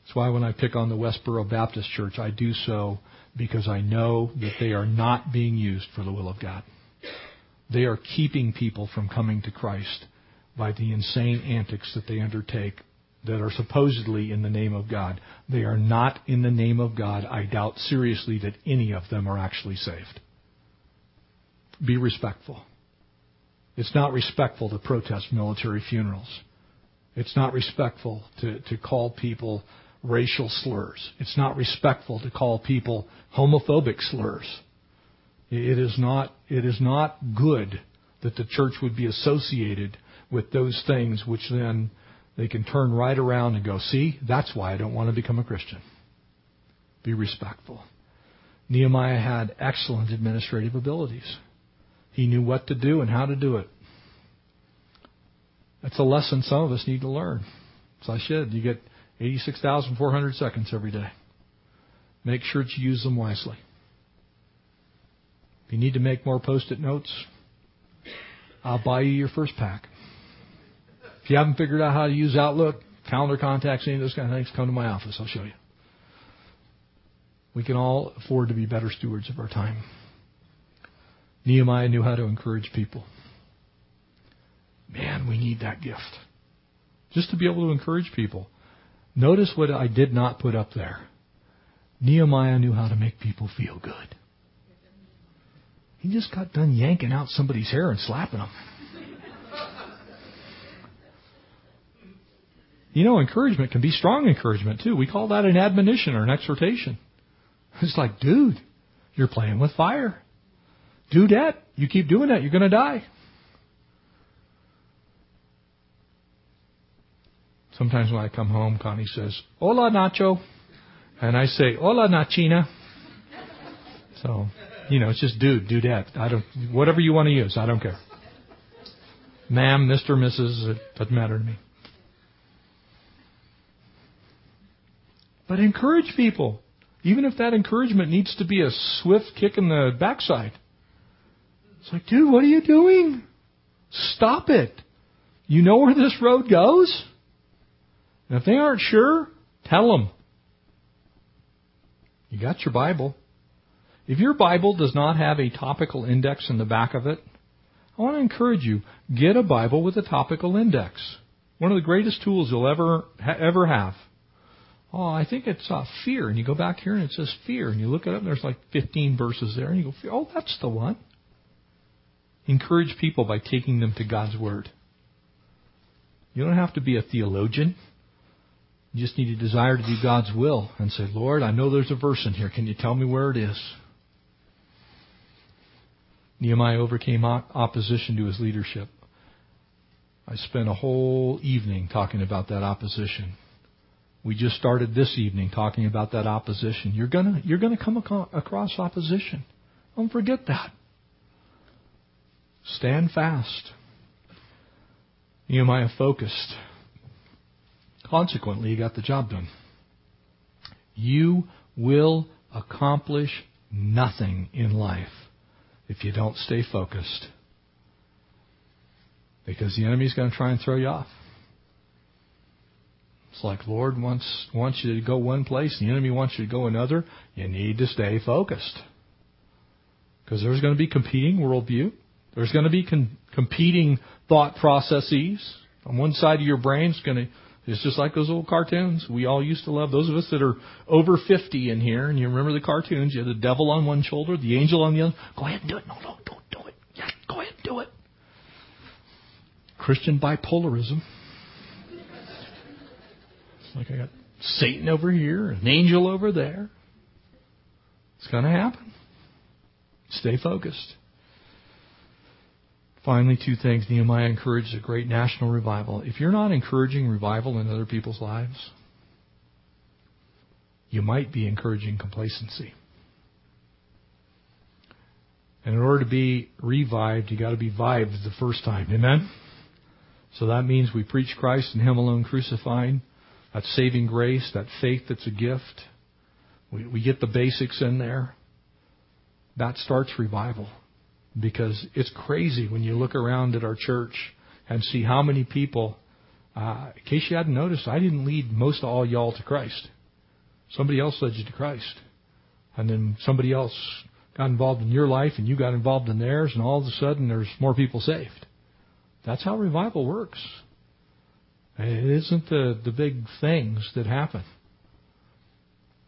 That's why when I pick on the Westboro Baptist Church, I do so because I know that they are not being used for the will of God. They are keeping people from coming to Christ by the insane antics that they undertake that are supposedly in the name of God. They are not in the name of God. I doubt seriously that any of them are actually saved. Be respectful. It's not respectful to protest military funerals. It's not respectful to, to call people racial slurs. It's not respectful to call people homophobic slurs. It is not, it is not good that the church would be associated with those things which then they can turn right around and go, see, that's why I don't want to become a Christian. Be respectful. Nehemiah had excellent administrative abilities. He knew what to do and how to do it. That's a lesson some of us need to learn. As I said, you get eighty-six thousand four hundred seconds every day. Make sure that you use them wisely. If you need to make more Post-it notes, I'll buy you your first pack. If you haven't figured out how to use Outlook, calendar contacts, any of those kind of things, come to my office. I'll show you. We can all afford to be better stewards of our time. Nehemiah knew how to encourage people. Man, we need that gift. Just to be able to encourage people. Notice what I did not put up there. Nehemiah knew how to make people feel good. He just got done yanking out somebody's hair and slapping them. You know, encouragement can be strong encouragement, too. We call that an admonition or an exhortation. It's like, dude, you're playing with fire. Do that. You keep doing that, you're going to die. Sometimes when I come home, Connie says, "Hola, Nacho." And I say, "Hola, Nachina." So, you know, it's just dude, do that. I don't, whatever you want to use, I don't care. Ma'am, Mister, Missus, it doesn't matter to me. But encourage people, even if that encouragement needs to be a swift kick in the backside. It's like, dude, what are you doing? Stop it. You know where this road goes? And if they aren't sure, tell them. You got your Bible. If your Bible does not have a topical index in the back of it, I want to encourage you, get a Bible with a topical index. One of the greatest tools you'll ever ever have. Oh, I think it's uh, fear. And you go back here and it says fear. And you look it up and there's like fifteen verses there. And you go, oh, that's the one. Encourage people by taking them to God's Word. You don't have to be a theologian. You just need a desire to do God's will and say, Lord, I know there's a verse in here. Can you tell me where it is? Nehemiah overcame opposition to his leadership. I spent a whole evening talking about that opposition. We just started this evening talking about that opposition. You're gonna, you're gonna come ac- across opposition. Don't forget that. Stand fast. Nehemiah focused. Consequently, he got the job done. You will accomplish nothing in life if you don't stay focused. Because the enemy's going to try and throw you off. It's like, Lord wants, wants you to go one place, and the enemy wants you to go another. You need to stay focused. Because there's going to be competing worldview. There's going to be con- competing thought processes. On one side of your brain, it's going to, it's just like those old cartoons we all used to love. Those of us that are over fifty in here, and you remember the cartoons, you had the devil on one shoulder, the angel on the other. Go ahead and do it. No, no, don't do it. Yeah, go ahead and do it. Christian bipolarism. Like I got Satan over here, an angel over there. It's going to happen. Stay focused. Finally, two things. Nehemiah encouraged a great national revival. If you're not encouraging revival in other people's lives, you might be encouraging complacency. And in order to be revived, you got to be vived the first time. Amen? So that means we preach Christ and Him alone crucified. That saving grace, that faith that's a gift. We, we get the basics in there. That starts revival. Because it's crazy when you look around at our church and see how many people, uh, in case you hadn't noticed, I didn't lead most all y'all to Christ. Somebody else led you to Christ. And then somebody else got involved in your life and you got involved in theirs, and all of a sudden there's more people saved. That's how revival works. It isn't the, the big things that happen.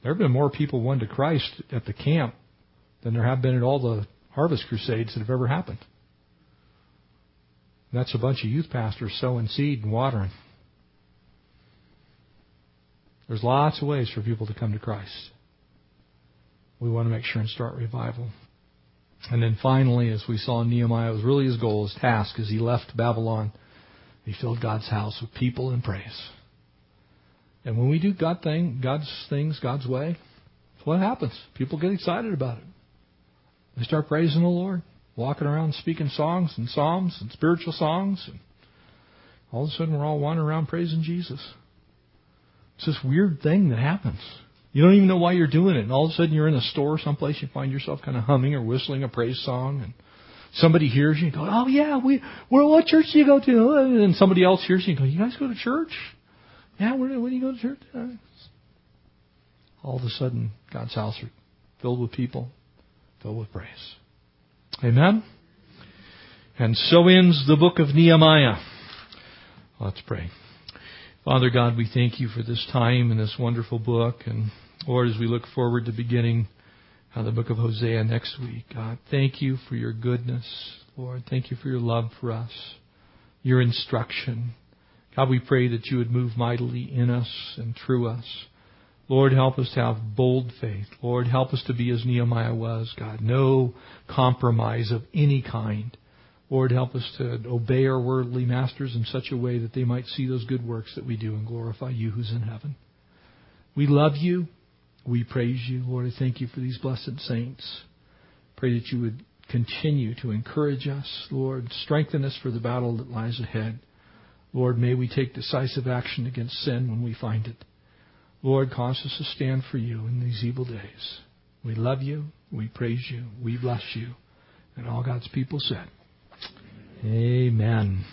There have been more people won to Christ at the camp than there have been at all the harvest crusades that have ever happened. And that's a bunch of youth pastors sowing seed and watering. There's lots of ways for people to come to Christ. We want to make sure and start revival. And then finally, as we saw in Nehemiah, it was really his goal, his task, as he left Babylon. He filled God's house with people and praise. And when we do God thing, God's things God's way, that's what happens. People get excited about it. They start praising the Lord. walking around speaking songs and psalms and spiritual songs. And all of a sudden, we're all wandering around praising Jesus. It's this weird thing that happens. You don't even know why you're doing it. And all of a sudden, you're in a store someplace. You find yourself kind of humming or whistling a praise song. And somebody hears you and goes, oh, yeah, we, well, what church do you go to? And somebody else hears you and goes, you guys go to church? Yeah, where, where do you go to church? All of a sudden, God's house is filled with people, filled with praise. Amen? And so ends the book of Nehemiah. Let's pray. Father God, we thank you for this time and this wonderful book. And Lord, as we look forward to beginning the book of Hosea next week, God, thank you for your goodness. Lord, thank you for your love for us, your instruction. God, we pray that you would move mightily in us and through us. Lord, help us to have bold faith. Lord, help us to be as Nehemiah was, God. No compromise of any kind. Lord, help us to obey our worldly masters in such a way that they might see those good works that we do and glorify you who's in heaven. We love you. We praise you. Lord, I thank you for these blessed saints. Pray that you would continue to encourage us. Lord, strengthen us for the battle that lies ahead. Lord, may we take decisive action against sin when we find it. Lord, cause us to stand for you in these evil days. We love you. We praise you. We bless you. And all God's people said, amen.